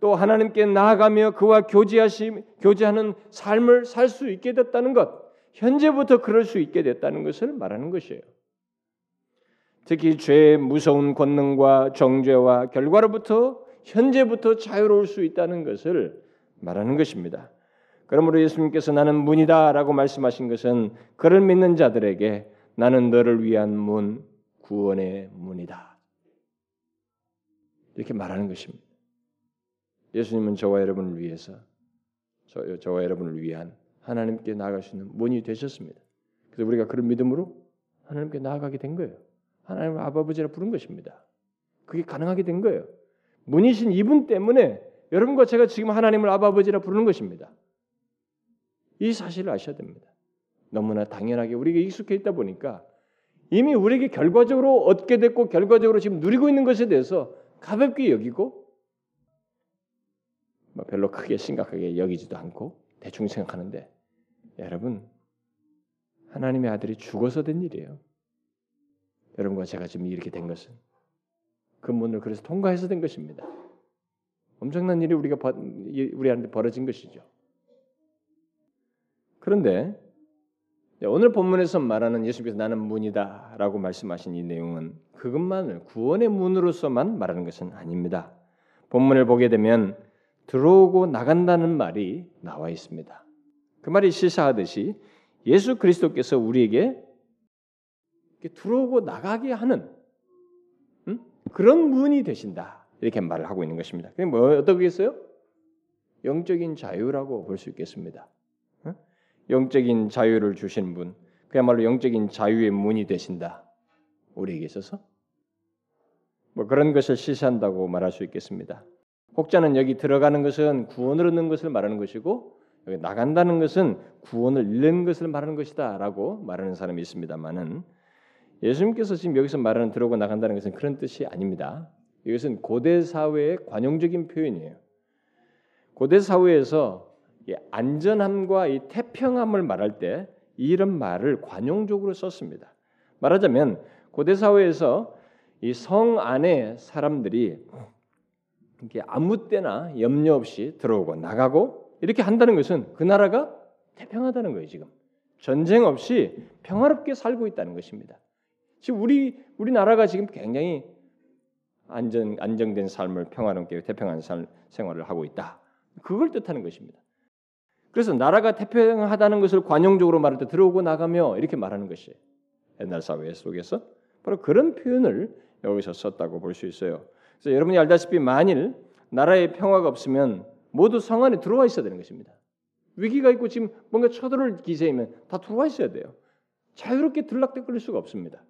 또 하나님께 나아가며 그와 교제하심, 교제하는 삶을 살 수 있게 됐다는 것, 현재부터 그럴 수 있게 됐다는 것을 말하는 것이에요. 특히 죄의 무서운 권능과 정죄와 결과로부터 현재부터 자유로울 수 있다는 것을 말하는 것입니다. 그러므로 예수님께서 나는 문이다 라고 말씀하신 것은 그를 믿는 자들에게 나는 너를 위한 문, 구원의 문이다 이렇게 말하는 것입니다. 예수님은 저와 여러분을 위해서 저, 저와 여러분을 위한 하나님께 나아갈 수 있는 문이 되셨습니다. 그래서 우리가 그런 믿음으로 하나님께 나아가게 된 거예요. 하나님을 아버지라 부른 것입니다. 그게 가능하게 된 거예요. 문이신 이분 때문에 여러분과 제가 지금 하나님을 아버지라 부르는 것입니다. 이 사실을 아셔야 됩니다. 너무나 당연하게 우리에게 익숙해 있다 보니까 이미 우리에게 결과적으로 얻게 됐고 결과적으로 지금 누리고 있는 것에 대해서 가볍게 여기고 별로 크게 심각하게 여기지도 않고 대충 생각하는데, 여러분, 하나님의 아들이 죽어서 된 일이에요. 여러분과 제가 지금 이렇게 된 것은 그 문을 그래서 통과해서 된 것입니다. 엄청난 일이 우리가 우리한테 벌어진 것이죠. 그런데 오늘 본문에서 말하는 예수님께서 나는 문이다 라고 말씀하신 이 내용은 그것만을 구원의 문으로서만 말하는 것은 아닙니다. 본문을 보게 되면 들어오고 나간다는 말이 나와 있습니다. 그 말이 시사하듯이 예수 그리스도께서 우리에게 들어오고 나가게 하는 음? 그런 문이 되신다 이렇게 말을 하고 있는 것입니다. 그게 뭐 어떻겠어요? 영적인 자유라고 볼 수 있겠습니다. 영적인 자유를 주신 분, 그야말로 영적인 자유의 문이 되신다. 우리에게 있어서 뭐 그런 것을 시사한다고 말할 수 있겠습니다. 혹자는 여기 들어가는 것은 구원을 얻는 것을 말하는 것이고 여기 나간다는 것은 구원을 잃는 것을 말하는 것이다 라고 말하는 사람이 있습니다만은 예수님께서 지금 여기서 말하는 들어오고 나간다는 것은 그런 뜻이 아닙니다. 이것은 고대 사회의 관용적인 표현이에요. 고대 사회에서 안전함과 이 태평함을 말할 때 이런 말을 관용적으로 썼습니다. 말하자면 고대 사회에서 이 성 안에 사람들이 이렇게 아무 때나 염려 없이 들어오고 나가고 이렇게 한다는 것은 그 나라가 태평하다는 거예요. 지금 전쟁 없이 평화롭게 살고 있다는 것입니다. 지금 우리 우리나라가 지금 굉장히 안전 안정된 삶을 평화롭게 태평한 삶, 생활을 하고 있다. 그걸 뜻하는 것입니다. 그래서 나라가 태평하다는 것을 관용적으로 말할 때 들어오고 나가며 이렇게 말하는 것이 옛날 사회 속에서 바로 그런 표현을 여기서 썼다고 볼 수 있어요. 그래서 여러분이 알다시피 만일 나라에 평화가 없으면 모두 성 안에 들어와 있어야 되는 것입니다. 위기가 있고 지금 뭔가 쳐들어올 기세이면 다 들어와 있어야 돼요. 자유롭게 들락거릴 수가 없습니다.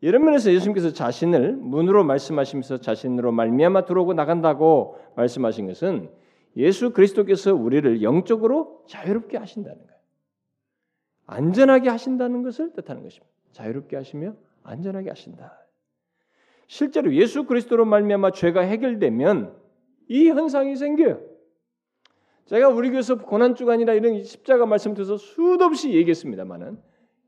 이런 면에서 예수님께서 자신을 문으로 말씀하시면서 자신으로 말미암아 들어오고 나간다고 말씀하신 것은 예수 그리스도께서 우리를 영적으로 자유롭게 하신다는 거예요. 안전하게 하신다는 것을 뜻하는 것입니다. 자유롭게 하시며 안전하게 하신다. 실제로 예수 그리스도로 말미암아 죄가 해결되면 이 현상이 생겨요. 제가 우리 교회에서 고난주간이나 이런 십자가 말씀드려서 수도 없이 얘기했습니다만은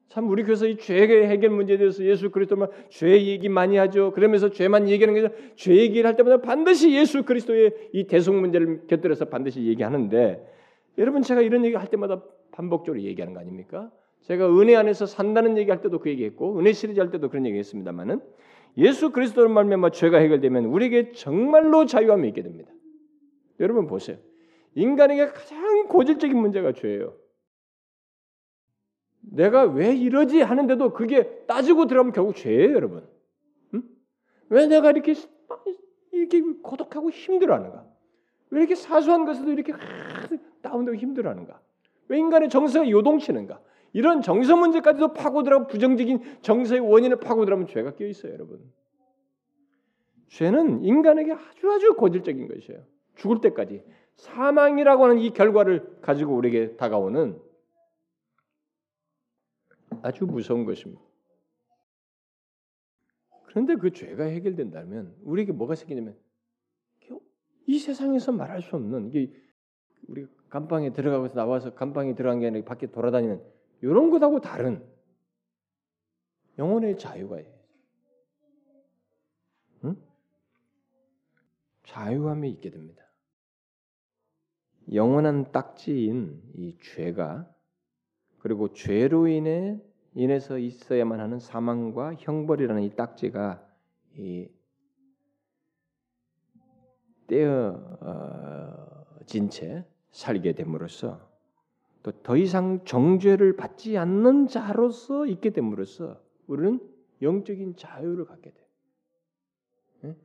참 우리 교회에서 이 죄의 해결 문제에 대해서 예수 그리스도만 죄 얘기 많이 하죠. 그러면서 죄만 얘기하는 게 아니라 죄 얘기를 할 때마다 반드시 예수 그리스도의 이 대속 문제를 곁들여서 반드시 얘기하는데, 여러분 제가 이런 얘기 할 때마다 반복적으로 얘기하는 거 아닙니까? 제가 은혜 안에서 산다는 얘기 할 때도 그 얘기했고 은혜 시리즈 할 때도 그런 얘기했습니다만은 예수 그리스도로 말미암아 죄가 해결되면 우리에게 정말로 자유함이 있게 됩니다. 여러분 보세요. 인간에게 가장 고질적인 문제가 죄예요. 내가 왜 이러지 하는데도 그게 따지고 들어가면 결국 죄예요, 여러분. 응? 왜 내가 이렇게 이렇게 고독하고 힘들어하는가? 왜 이렇게 사소한 것에도 이렇게 다운되고 힘들어하는가? 왜 인간의 정서가 요동치는가? 이런 정서 문제까지도 파고들어가고 부정적인 정서의 원인을 파고들어가면 죄가 껴 있어요, 여러분. 죄는 인간에게 아주 아주 고질적인 것이에요. 죽을 때까지 사망이라고 하는 이 결과를 가지고 우리에게 다가오는 아주 무서운 것입니다. 그런데 그 죄가 해결된다면 우리에게 뭐가 생기냐면 이 세상에서 말할 수 없는 이게 우리가 감방에 들어가서 나와서 감방에 들어간 게 아니라 밖에 돌아다니는 이런 것하고 다른 영혼의 자유가 있어요. 응? 자유함이 있게 됩니다. 영원한 딱지인 이 죄가 그리고 죄로 인해 인해서 있어야만 하는 사망과 형벌이라는 이 딱지가 이 떼어진 채 살게 됨으로써 또 더 이상 정죄를 받지 않는 자로서 있게 됨으로써 우리는 영적인 자유를 갖게 돼요. 응?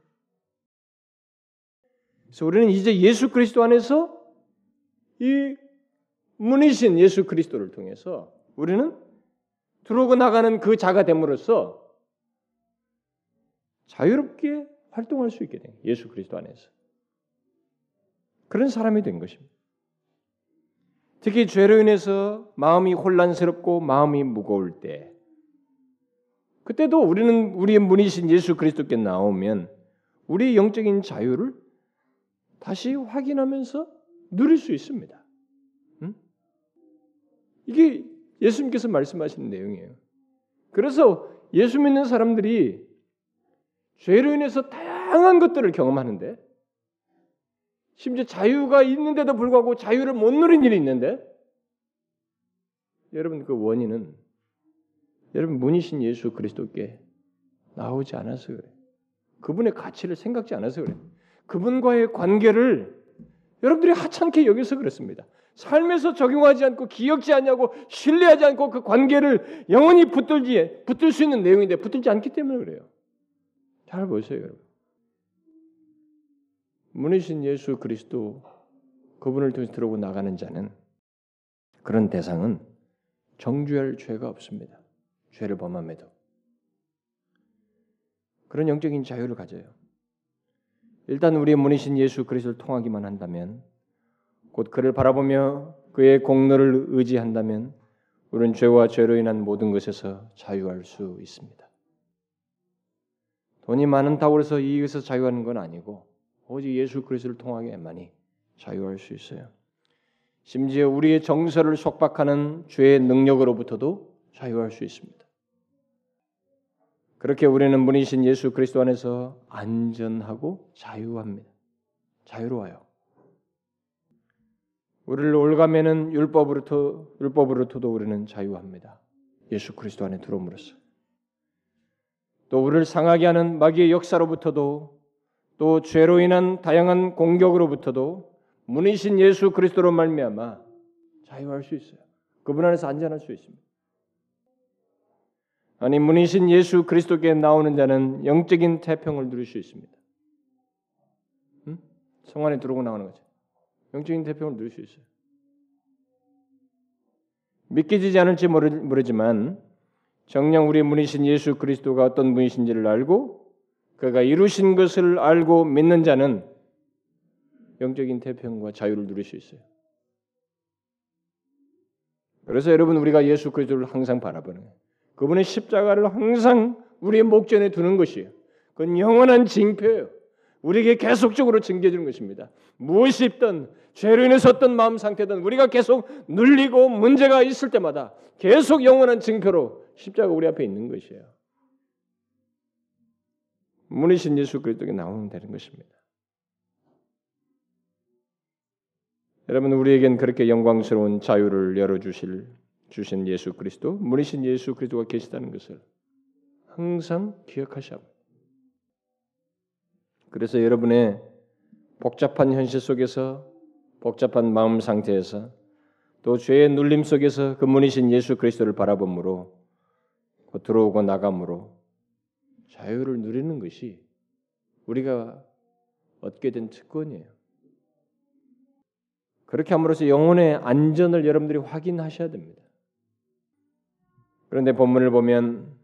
그래서 우리는 이제 예수 그리스도 안에서 이 문이신 예수 그리스도를 통해서 우리는 들어오고 나가는 그 자가 됨으로써 자유롭게 활동할 수 있게 된 거예요. 예수 그리스도 안에서. 그런 사람이 된 것입니다. 특히 죄로 인해서 마음이 혼란스럽고 마음이 무거울 때 그때도 우리는 우리의 문이신 예수 그리스도께 나오면 우리의 영적인 자유를 다시 확인하면서 누릴 수 있습니다. 응? 이게 예수님께서 말씀하신 내용이에요. 그래서 예수 믿는 사람들이 죄로 인해서 다양한 것들을 경험하는데 심지어 자유가 있는데도 불구하고 자유를 못 누린 일이 있는데 여러분 그 원인은 여러분 문이신 예수 그리스도께 나오지 않아서 그래요. 그분의 가치를 생각지 않아서 그래요. 그분과의 관계를 여러분들이 하찮게 여기서 그렇습니다. 삶에서 적용하지 않고 기억지 않냐고 신뢰하지 않고 그 관계를 영원히 붙들지 붙들 수 있는 내용인데 붙들지 않기 때문에 그래요. 잘 보세요, 여러분. 문이신 예수 그리스도 그분을 통해서 들어오고 나가는 자는 그런 대상은 정죄할 죄가 없습니다. 죄를 범함에도. 그런 영적인 자유를 가져요. 일단 우리의 문이신 예수 그리스도를 통하기만 한다면 곧 그를 바라보며 그의 공로를 의지한다면 우리는 죄와 죄로 인한 모든 것에서 자유할 수 있습니다. 돈이 많다고 해서 이것에서 자유하는 건 아니고 오직 예수 그리스도를 통하게만이 자유할 수 있어요. 심지어 우리의 정서를 속박하는 죄의 능력으로부터도 자유할 수 있습니다. 그렇게 우리는 문이신 예수 그리스도 안에서 안전하고 자유합니다. 자유로워요. 우리를 올가매는 율법으로부터, 율법으로부터도 우리는 자유합니다. 예수 그리스도 안에 들어옴으로써. 또 우리를 상하게 하는 마귀의 역사로부터도 또 죄로 인한 다양한 공격으로부터도 문이신 예수 그리스도로 말미암아 자유할 수 있어요. 그분 안에서 안전할 수 있습니다. 아니 문이신 예수 그리스도께 나오는 자는 영적인 태평을 누릴 수 있습니다. 응? 성 안에 들어오고 나가는 거죠. 영적인 태평을 누릴 수 있어요. 믿기지 않을지 모르, 모르지만 정녕 우리의 문이신 예수 그리스도가 어떤 분이신지를 알고 그가 이루신 것을 알고 믿는 자는 영적인 태평과 자유를 누릴 수 있어요. 그래서 여러분 우리가 예수 그리스도를 항상 바라보는 거예요. 그분의 십자가를 항상 우리의 목전에 두는 것이에요. 그건 영원한 징표예요. 우리에게 계속적으로 징계해 주는 것입니다. 무엇이 있든 죄로 인해서 어떤 마음 상태든 우리가 계속 눌리고 문제가 있을 때마다 계속 영원한 징표로 십자가가 우리 앞에 있는 것이에요. 문이신 예수 그리스도께 나오면 되는 것입니다. 여러분 우리에겐 그렇게 영광스러운 자유를 열어주실 주신 예수 그리스도, 문이신 예수 그리스도가 계시다는 것을 항상 기억하셔야 합니다. 그래서 여러분의 복잡한 현실 속에서 복잡한 마음 상태에서 또 죄의 눌림 속에서 그 문이신 예수 그리스도를 바라봄으로 들어오고 나감으로 자유를 누리는 것이 우리가 얻게 된 특권이에요. 그렇게 함으로써 영혼의 안전을 여러분들이 확인하셔야 됩니다. 그런데 본문을 보면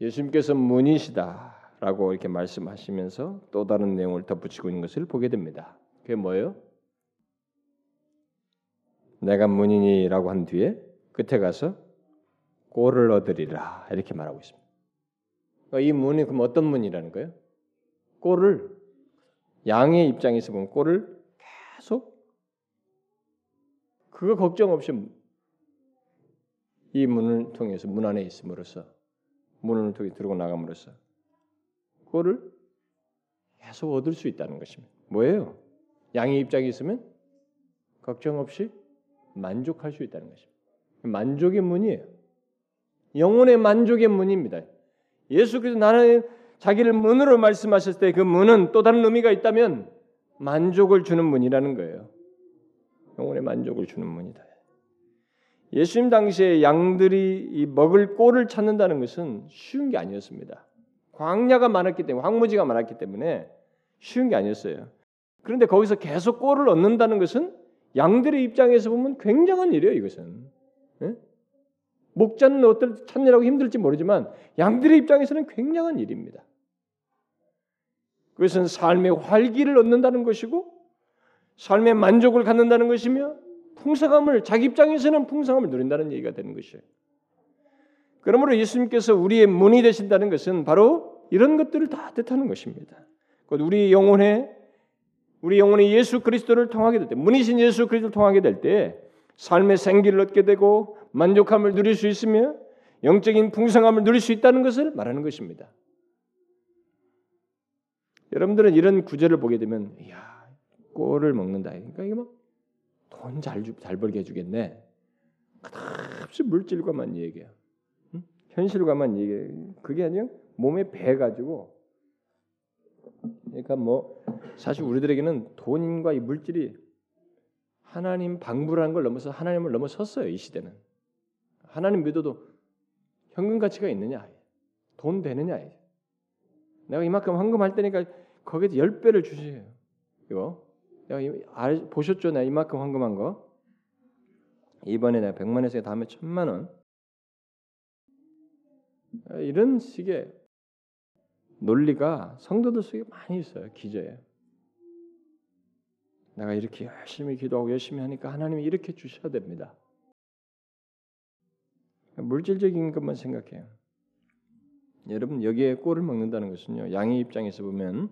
예수님께서 문이시다라고 이렇게 말씀하시면서 또 다른 내용을 덧붙이고 있는 것을 보게 됩니다. 그게 뭐예요? 내가 문이니라고 한 뒤에 끝에 가서 꼴을 얻으리라 이렇게 말하고 있습니다. 이 문이 그럼 어떤 문이라는 거예요? 꼴을 양의 입장에서 보면 꼴을 계속 그거 걱정 없이 이 문을 통해서 문 안에 있음으로써 문을 통해 들고 나감으로써 그거를 계속 얻을 수 있다는 것입니다. 뭐예요? 양의 입장이 있으면 걱정 없이 만족할 수 있다는 것입니다. 만족의 문이에요. 영혼의 만족의 문입니다. 예수께서 나는 자기를 문으로 말씀하셨을 때 그 문은 또 다른 의미가 있다면 만족을 주는 문이라는 거예요. 영혼의 만족을 주는 문이다. 예수님 당시에 양들이 먹을 꼴을 찾는다는 것은 쉬운 게 아니었습니다. 광야가 많았기 때문에, 황무지가 많았기 때문에 쉬운 게 아니었어요. 그런데 거기서 계속 꼴을 얻는다는 것은 양들의 입장에서 보면 굉장한 일이에요. 이것은. 네? 목자는 어떨 찾느라고 힘들지 모르지만 양들의 입장에서는 굉장한 일입니다. 그것은 삶의 활기를 얻는다는 것이고 삶의 만족을 갖는다는 것이며 풍성함을 자기 입장에서는 풍성함을 누린다는 얘기가 되는 것이에요. 그러므로 예수님께서 우리의 문이 되신다는 것은 바로 이런 것들을 다 뜻하는 것입니다. 곧 우리 영혼에 우리 영혼이 예수 그리스도를 통하게 될 때, 문이신 예수 그리스도를 통하게 될 때 삶의 생기를 얻게 되고 만족함을 누릴 수 있으며 영적인 풍성함을 누릴 수 있다는 것을 말하는 것입니다. 여러분들은 이런 구절을 보게 되면 이야, 꼴을 먹는다. 그러니까 이게 막 돈 잘 잘 벌게 해주겠네. 끝없이 물질과만 얘기해요. 응? 현실과만 얘기해. 그게 아니라 몸에 배가지고 그러니까 뭐 사실 우리들에게는 돈과 이 물질이 하나님 방불한 걸 넘어서 하나님을 넘어섰어요. 이 시대는. 하나님 믿어도 현금 가치가 있느냐? 돈 되느냐? 내가 이만큼 헌금할 테니까 거기에 십 배를 주세요. 이거. 내가 이, 아, 보셨죠? 내가 이만큼 헌금한 거. 이번에 내가 백만 원에서 다음에 천만 원. 이런 식의 논리가 성도들 속에 많이 있어요. 기저에. 내가 이렇게 열심히 기도하고 열심히 하니까 하나님이 이렇게 주셔야 됩니다. 물질적인 것만 생각해요. 여러분 여기에 꼴을 먹는다는 것은요. 양의 입장에서 보면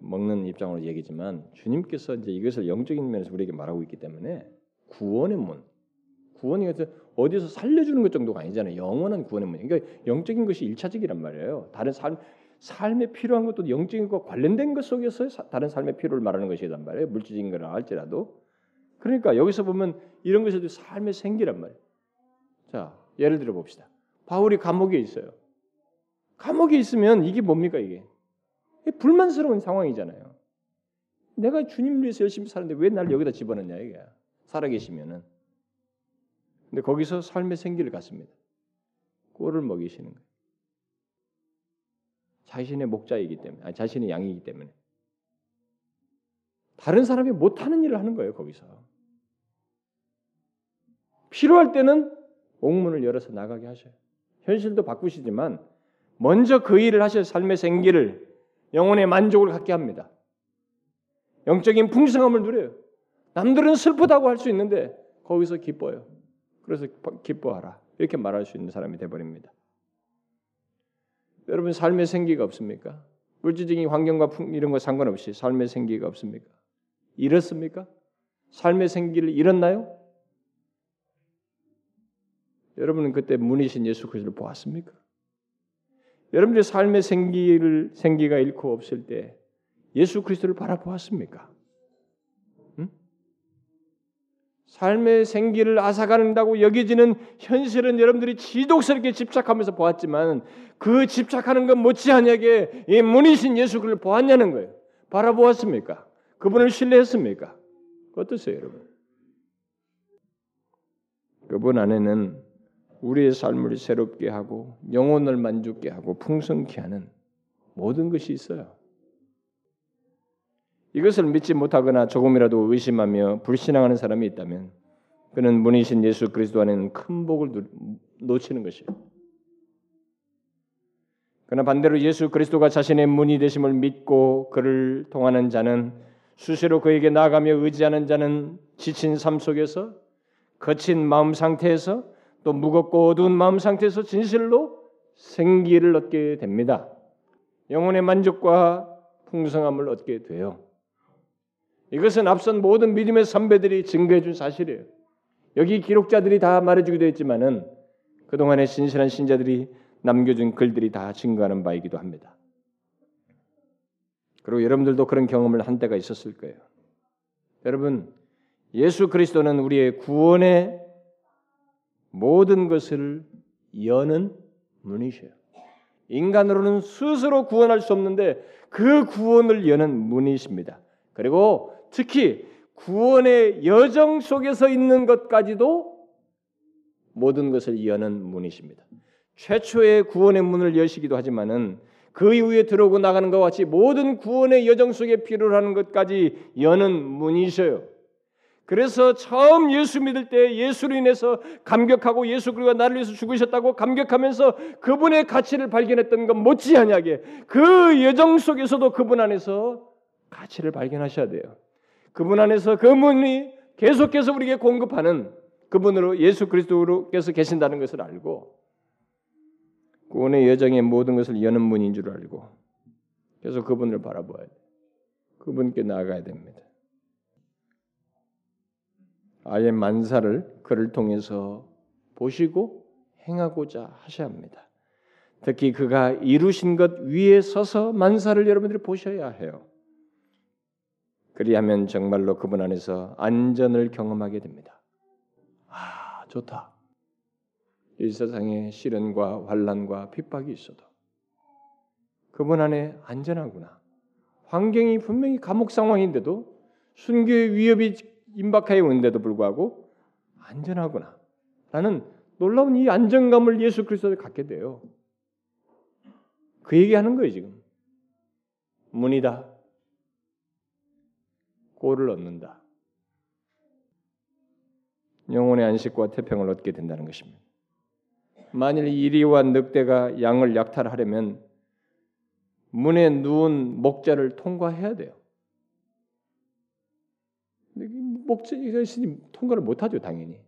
먹는 입장으로 얘기지만 주님께서 이제 이것을 영적인 면에서 우리에게 말하고 있기 때문에 구원의 문, 구원이 어디서 살려주는 것 정도가 아니잖아요. 영원한 구원의 문. 그러니까 영적인 것이 일차적이란 말이에요. 다른 삶 삶에 필요한 것도 영적인 것과 관련된 것 속에서 다른 삶의 필요를 말하는 것이란 말이에요. 물질적인 거라 할지라도. 그러니까 여기서 보면 이런 것에도 삶의 생기란 말이에요. 자, 예를 들어 봅시다. 바울이 감옥에 있어요. 감옥에 있으면 이게 뭡니까 이게? 불만스러운 상황이잖아요. 내가 주님을 위해서 열심히 사는데 왜 날 여기다 집어넣냐 이게. 살아계시면은. 근데 거기서 삶의 생기를 갖습니다. 꼴을 먹이시는 거예요. 자신의 목자이기 때문에, 아니, 자신의 양이기 때문에 다른 사람이 못하는 일을 하는 거예요. 거기서 필요할 때는 옥문을 열어서 나가게 하셔요. 현실도 바꾸시지만 먼저 그 일을 하셔서 삶의 생기를, 영혼의 만족을 갖게 합니다. 영적인 풍성함을 누려요. 남들은 슬프다고 할 수 있는데 거기서 기뻐요. 그래서 기뻐하라 이렇게 말할 수 있는 사람이 돼버립니다. 여러분 삶의 생기가 없습니까? 물질적인 환경과 이런 거 상관없이 삶의 생기가 없습니까? 잃었습니까? 삶의 생기를 잃었나요? 여러분은 그때 문이신 예수 그리스도를 보았습니까? 여러분들의 삶의 생기를 생기가 잃고 없을 때 예수 그리스도를 바라보았습니까? 응? 삶의 생기를 앗아간다고 여겨지는 현실은 여러분들이 지독스럽게 집착하면서 보았지만 그 집착하는 것 못지않게 이 문이신 예수 그를 보았냐는 거예요. 바라보았습니까? 그분을 신뢰했습니까? 어떠세요, 여러분? 그분 안에는 우리의 삶을 새롭게 하고 영혼을 만족게 하고 풍성케 하는 모든 것이 있어요. 이것을 믿지 못하거나 조금이라도 의심하며 불신앙하는 사람이 있다면 그는 문이신 예수 그리스도 안에는 큰 복을 놓치는 것이에요. 그러나 반대로 예수 그리스도가 자신의 문이 되심을 믿고 그를 통하는 자는 수시로 그에게 나아가며 의지하는 자는 지친 삶 속에서 거친 마음 상태에서 또 무겁고 어두운 마음 상태에서 진실로 생기를 얻게 됩니다. 영혼의 만족과 풍성함을 얻게 돼요. 이것은 앞선 모든 믿음의 선배들이 증거해준 사실이에요. 여기 기록자들이 다 말해주기도 했지만은 그동안의 신실한 신자들이 남겨준 글들이 다 증거하는 바이기도 합니다. 그리고 여러분들도 그런 경험을 한 때가 있었을 거예요. 여러분, 예수 그리스도는 우리의 구원의 모든 것을 여는 문이셔요. 인간으로는 스스로 구원할 수 없는데 그 구원을 여는 문이십니다. 그리고 특히 구원의 여정 속에서 있는 것까지도 모든 것을 여는 문이십니다. 최초의 구원의 문을 여시기도 하지만은 그 이후에 들어오고 나가는 것과 같이 모든 구원의 여정 속에 필요로 하는 것까지 여는 문이셔요. 그래서 처음 예수 믿을 때 예수로 인해서 감격하고 예수 그리스도가 나를 위해서 죽으셨다고 감격하면서 그분의 가치를 발견했던 것 못지않게 그 여정 속에서도 그분 안에서 가치를 발견하셔야 돼요. 그분 안에서 그분이 계속해서 우리에게 공급하는 그분으로 예수 그리스도께서 계신다는 것을 알고 구원의 여정의 모든 것을 여는 문인 줄 알고 계속 그분을 바라봐야 돼요. 그분께 나아가야 됩니다. 아예 만사를 그를 통해서 보시고 행하고자 하셔야 합니다. 특히 그가 이루신 것 위에 서서 만사를 여러분들이 보셔야 해요. 그리하면 정말로 그분 안에서 안전을 경험하게 됩니다. 아, 좋다. 이 세상에 시련과 환난과 핍박이 있어도 그분 안에 안전하구나. 환경이 분명히 감옥 상황인데도 순교의 위협이 임박하여 오는데도 불구하고 안전하구나. 라는 놀라운 이 안정감을 예수 그리스도를 갖게 돼요. 그 얘기하는 거예요 지금. 문이다. 꼴을 얻는다. 영혼의 안식과 태평을 얻게 된다는 것입니다. 만일 이리와 늑대가 양을 약탈하려면 문에 누운 목자를 통과해야 돼요. 목자 이것이 통과를 못하죠 당연히.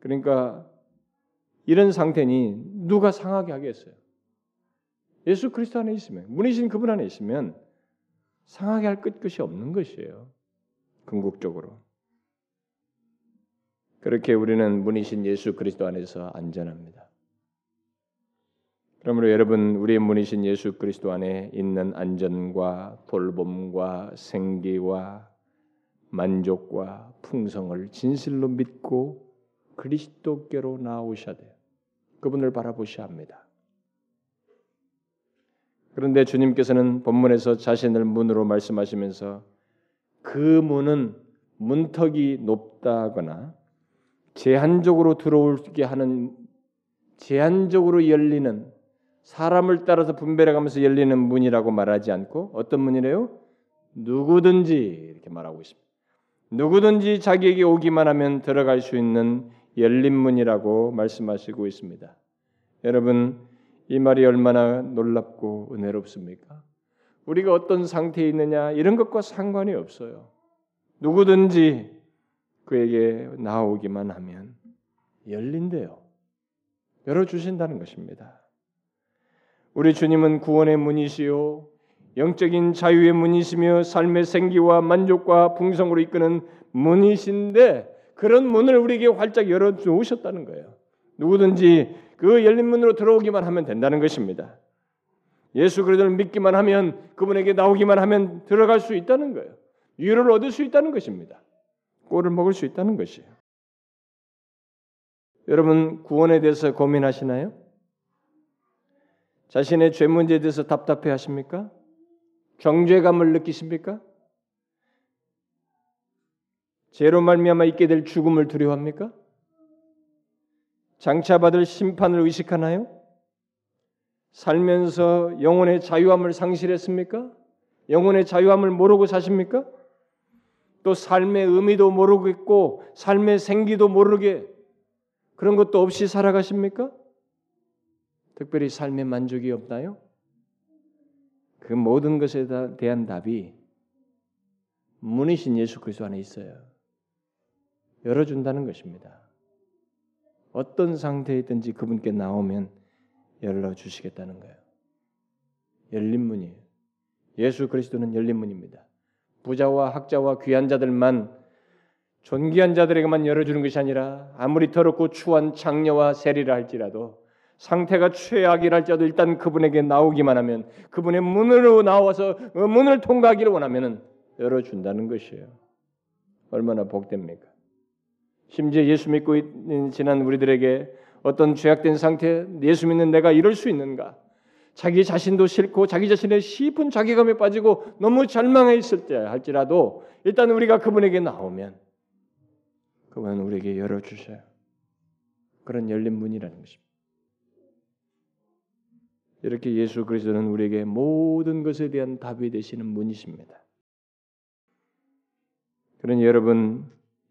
그러니까 이런 상태니 누가 상하게 하겠어요? 예수 그리스도 안에 있으면 문이신 그분 안에 있으면 상하게 할 끝끝이 없는 것이에요. 궁극적으로. 그렇게 우리는 문이신 예수 그리스도 안에서 안전합니다. 그러므로 여러분, 우리의 문이신 예수 그리스도 안에 있는 안전과 돌봄과 생기와 만족과 풍성을 진실로 믿고 그리스도께로 나아오셔야 돼요. 그분을 바라보셔야 합니다. 그런데 주님께서는 본문에서 자신을 문으로 말씀하시면서 그 문은 문턱이 높다거나 제한적으로 들어올 수 있게 하는 제한적으로 열리는 사람을 따라서 분별해가면서 열리는 문이라고 말하지 않고 어떤 문이래요? 누구든지 이렇게 말하고 있습니다. 누구든지 자기에게 오기만 하면 들어갈 수 있는 열린 문이라고 말씀하시고 있습니다. 여러분, 이 말이 얼마나 놀랍고 은혜롭습니까? 우리가 어떤 상태에 있느냐 이런 것과 상관이 없어요. 누구든지 그에게 나오기만 하면 열린대요. 열어주신다는 것입니다. 우리 주님은 구원의 문이시요 영적인 자유의 문이시며 삶의 생기와 만족과 풍성으로 이끄는 문이신데 그런 문을 우리에게 활짝 열어주셨다는 거예요. 누구든지 그 열린 문으로 들어오기만 하면 된다는 것입니다. 예수 그리스도를 믿기만 하면 그분에게 나오기만 하면 들어갈 수 있다는 거예요. 유를 얻을 수 있다는 것입니다. 꼴을 먹을 수 있다는 것이에요. 여러분, 구원에 대해서 고민하시나요? 자신의 죄 문제에 대해서 답답해 하십니까? 정죄감을 느끼십니까? 죄로 말미암아 있게 될 죽음을 두려워합니까? 장차 받을 심판을 의식하나요? 살면서 영혼의 자유함을 상실했습니까? 영혼의 자유함을 모르고 사십니까? 또 삶의 의미도 모르겠고 삶의 생기도 모르게 그런 것도 없이 살아가십니까? 특별히 삶의 만족이 없나요? 그 모든 것에 대한 답이 문이신 예수 그리스도 안에 있어요. 열어준다는 것입니다. 어떤 상태에 있든지 그분께 나오면 열어주시겠다는 거예요. 열린 문이에요. 예수 그리스도는 열린 문입니다. 부자와 학자와 귀한 자들만 존귀한 자들에게만 열어주는 것이 아니라 아무리 더럽고 추한 장녀와 세리라 할지라도 상태가 최악이랄지라도 일단 그분에게 나오기만 하면, 그분의 문으로 나와서 문을 통과하기를 원하면 열어준다는 것이에요. 얼마나 복됩니까? 심지어 예수 믿고 있는 지난 우리들에게 어떤 죄악된 상태, 예수 믿는 내가 이럴 수 있는가? 자기 자신도 싫고 자기 자신의 깊은 자괴감에 빠지고 너무 절망해 있을 때 할지라도 일단 우리가 그분에게 나오면 그분은 우리에게 열어주셔요. 그런 열린 문이라는 것입니다. 이렇게 예수 그리스도는 우리에게 모든 것에 대한 답이 되시는 문이십니다. 그러니 여러분,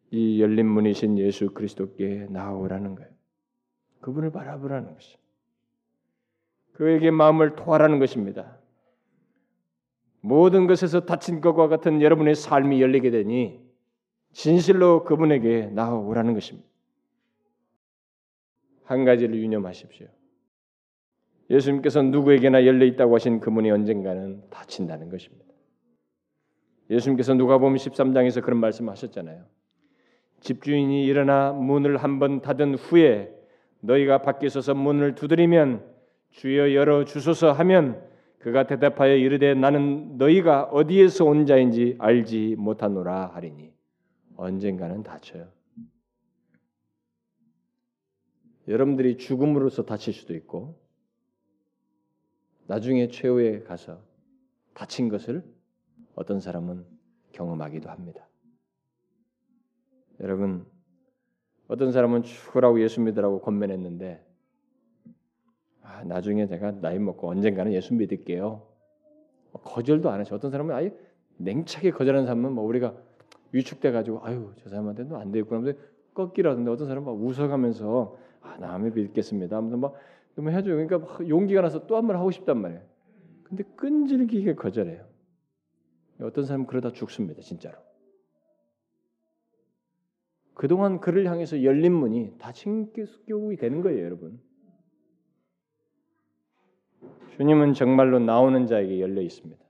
이 열린 문이신 예수 그리스도께 나아오라는 거예요. 그분을 바라보라는 것입니다. 그에게 마음을 토하라는 것입니다. 모든 것에서 닫힌 것과 같은 여러분의 삶이 열리게 되니 진실로 그분에게 나아오라는 것입니다. 한 가지를 유념하십시오. 예수님께서 누구에게나 열려있다고 하신 그 문이 언젠가는 닫힌다는 것입니다. 예수님께서 누가복음 십삼 장에서 그런 말씀하셨잖아요. 집주인이 일어나 문을 한번 닫은 후에 너희가 밖에 서서 문을 두드리면 주여 열어 주소서 하면 그가 대답하여 이르되 나는 너희가 어디에서 온 자인지 알지 못하노라 하리니. 언젠가는 닫혀요. 여러분들이 죽음으로써 닫힐 수도 있고 나중에 최후에 가서 닫힌 것을 어떤 사람은 경험하기도 합니다. 여러분, 어떤 사람은 죽으라고 예수 믿으라고 권면했는데 아, 나중에 제가 나이 먹고 언젠가는 예수 믿을게요. 거절도 안 하죠. 어떤 사람은 아예 냉차게 거절하는 사람은 뭐 우리가 위축돼가지고 아유 저 사람한테는 안 되겠구나 하면서 꺾기라 하던데 어떤 사람은 막 웃어가면서 아 남의 믿겠습니다 하면서 막 좀 해줘요. 그러니까 막 용기가 나서 또 한 번 하고 싶단 말이에요. 근데 끈질기게 거절해요. 어떤 사람은 그러다 죽습니다. 진짜로. 그동안 그를 향해서 열린 문이 닫힌 경우가 되는 거예요. 여러분. 주님은 정말로 나오는 자에게 열려 있습니다.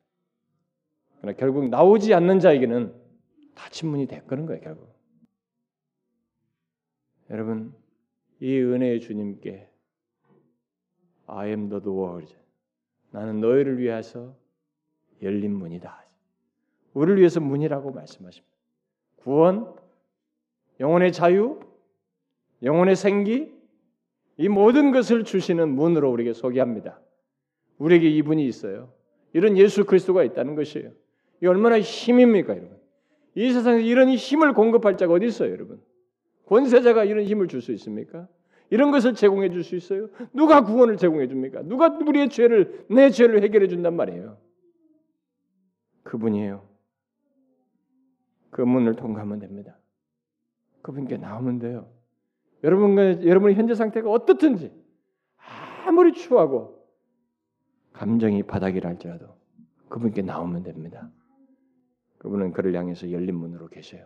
그러나 결국 나오지 않는 자에게는 닫힌 문이 되는 거예요. 결국. 여러분, 이 은혜의 주님께 I am the door. 나는 너희를 위해서 열린 문이다. 우리를 위해서 문이라고 말씀하십니다. 구원, 영혼의 자유, 영혼의 생기, 이 모든 것을 주시는 문으로 우리에게 소개합니다. 우리에게 이분이 있어요. 이런 예수 그리스도가 있다는 것이에요. 이 얼마나 힘입니까, 여러분? 이 세상에 이런 힘을 공급할 자가 어디 있어요, 여러분? 권세자가 이런 힘을 줄 수 있습니까? 이런 것을 제공해 줄 수 있어요? 누가 구원을 제공해 줍니까? 누가 우리의 죄를, 내 죄를 해결해 준단 말이에요? 그분이에요. 그 문을 통과하면 됩니다. 그분께 나오면 돼요. 여러분과, 여러분의 현재 상태가 어떻든지 아무리 추하고 감정이 바닥이라 할지라도 그분께 나오면 됩니다. 그분은 그를 향해서 열린 문으로 계세요.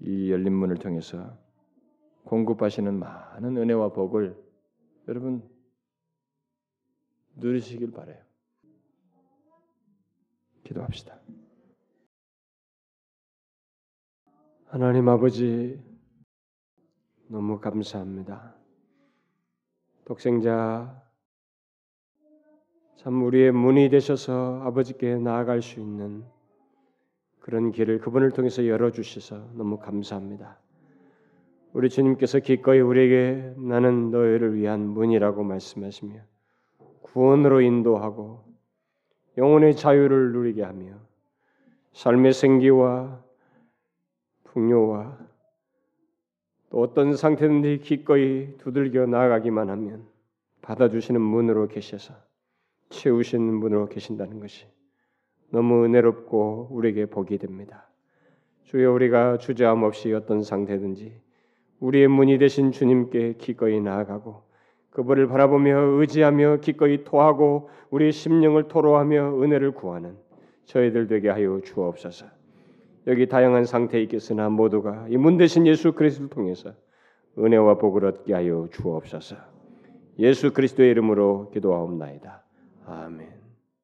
이 열린 문을 통해서 공급하시는 많은 은혜와 복을 여러분 누리시길 바라요. 기도합시다. 하나님 아버지, 너무 감사합니다. 독생자 참 우리의 문이 되셔서 아버지께 나아갈 수 있는 그런 길을 그분을 통해서 열어주셔서 너무 감사합니다. 우리 주님께서 기꺼이 우리에게 나는 너희를 위한 문이라고 말씀하시며 구원으로 인도하고 영혼의 자유를 누리게 하며 삶의 생기와 풍요와 또 어떤 상태든지 기꺼이 두들겨 나아가기만 하면 받아주시는 문으로 계셔서 채우시는 문으로 계신다는 것이 너무 은혜롭고 우리에게 복이 됩니다. 주여, 우리가 주저함 없이 어떤 상태든지 우리의 문이 되신 주님께 기꺼이 나아가고 그분을 바라보며 의지하며 기꺼이 토하고 우리의 심령을 토로하며 은혜를 구하는 저희들 되게 하여 주옵소서. 여기 다양한 상태에 있겠으나 모두가 이 문 되신 예수 그리스도를 통해서 은혜와 복을 얻게 하여 주옵소서. 예수 그리스도의 이름으로 기도하옵나이다. 아멘.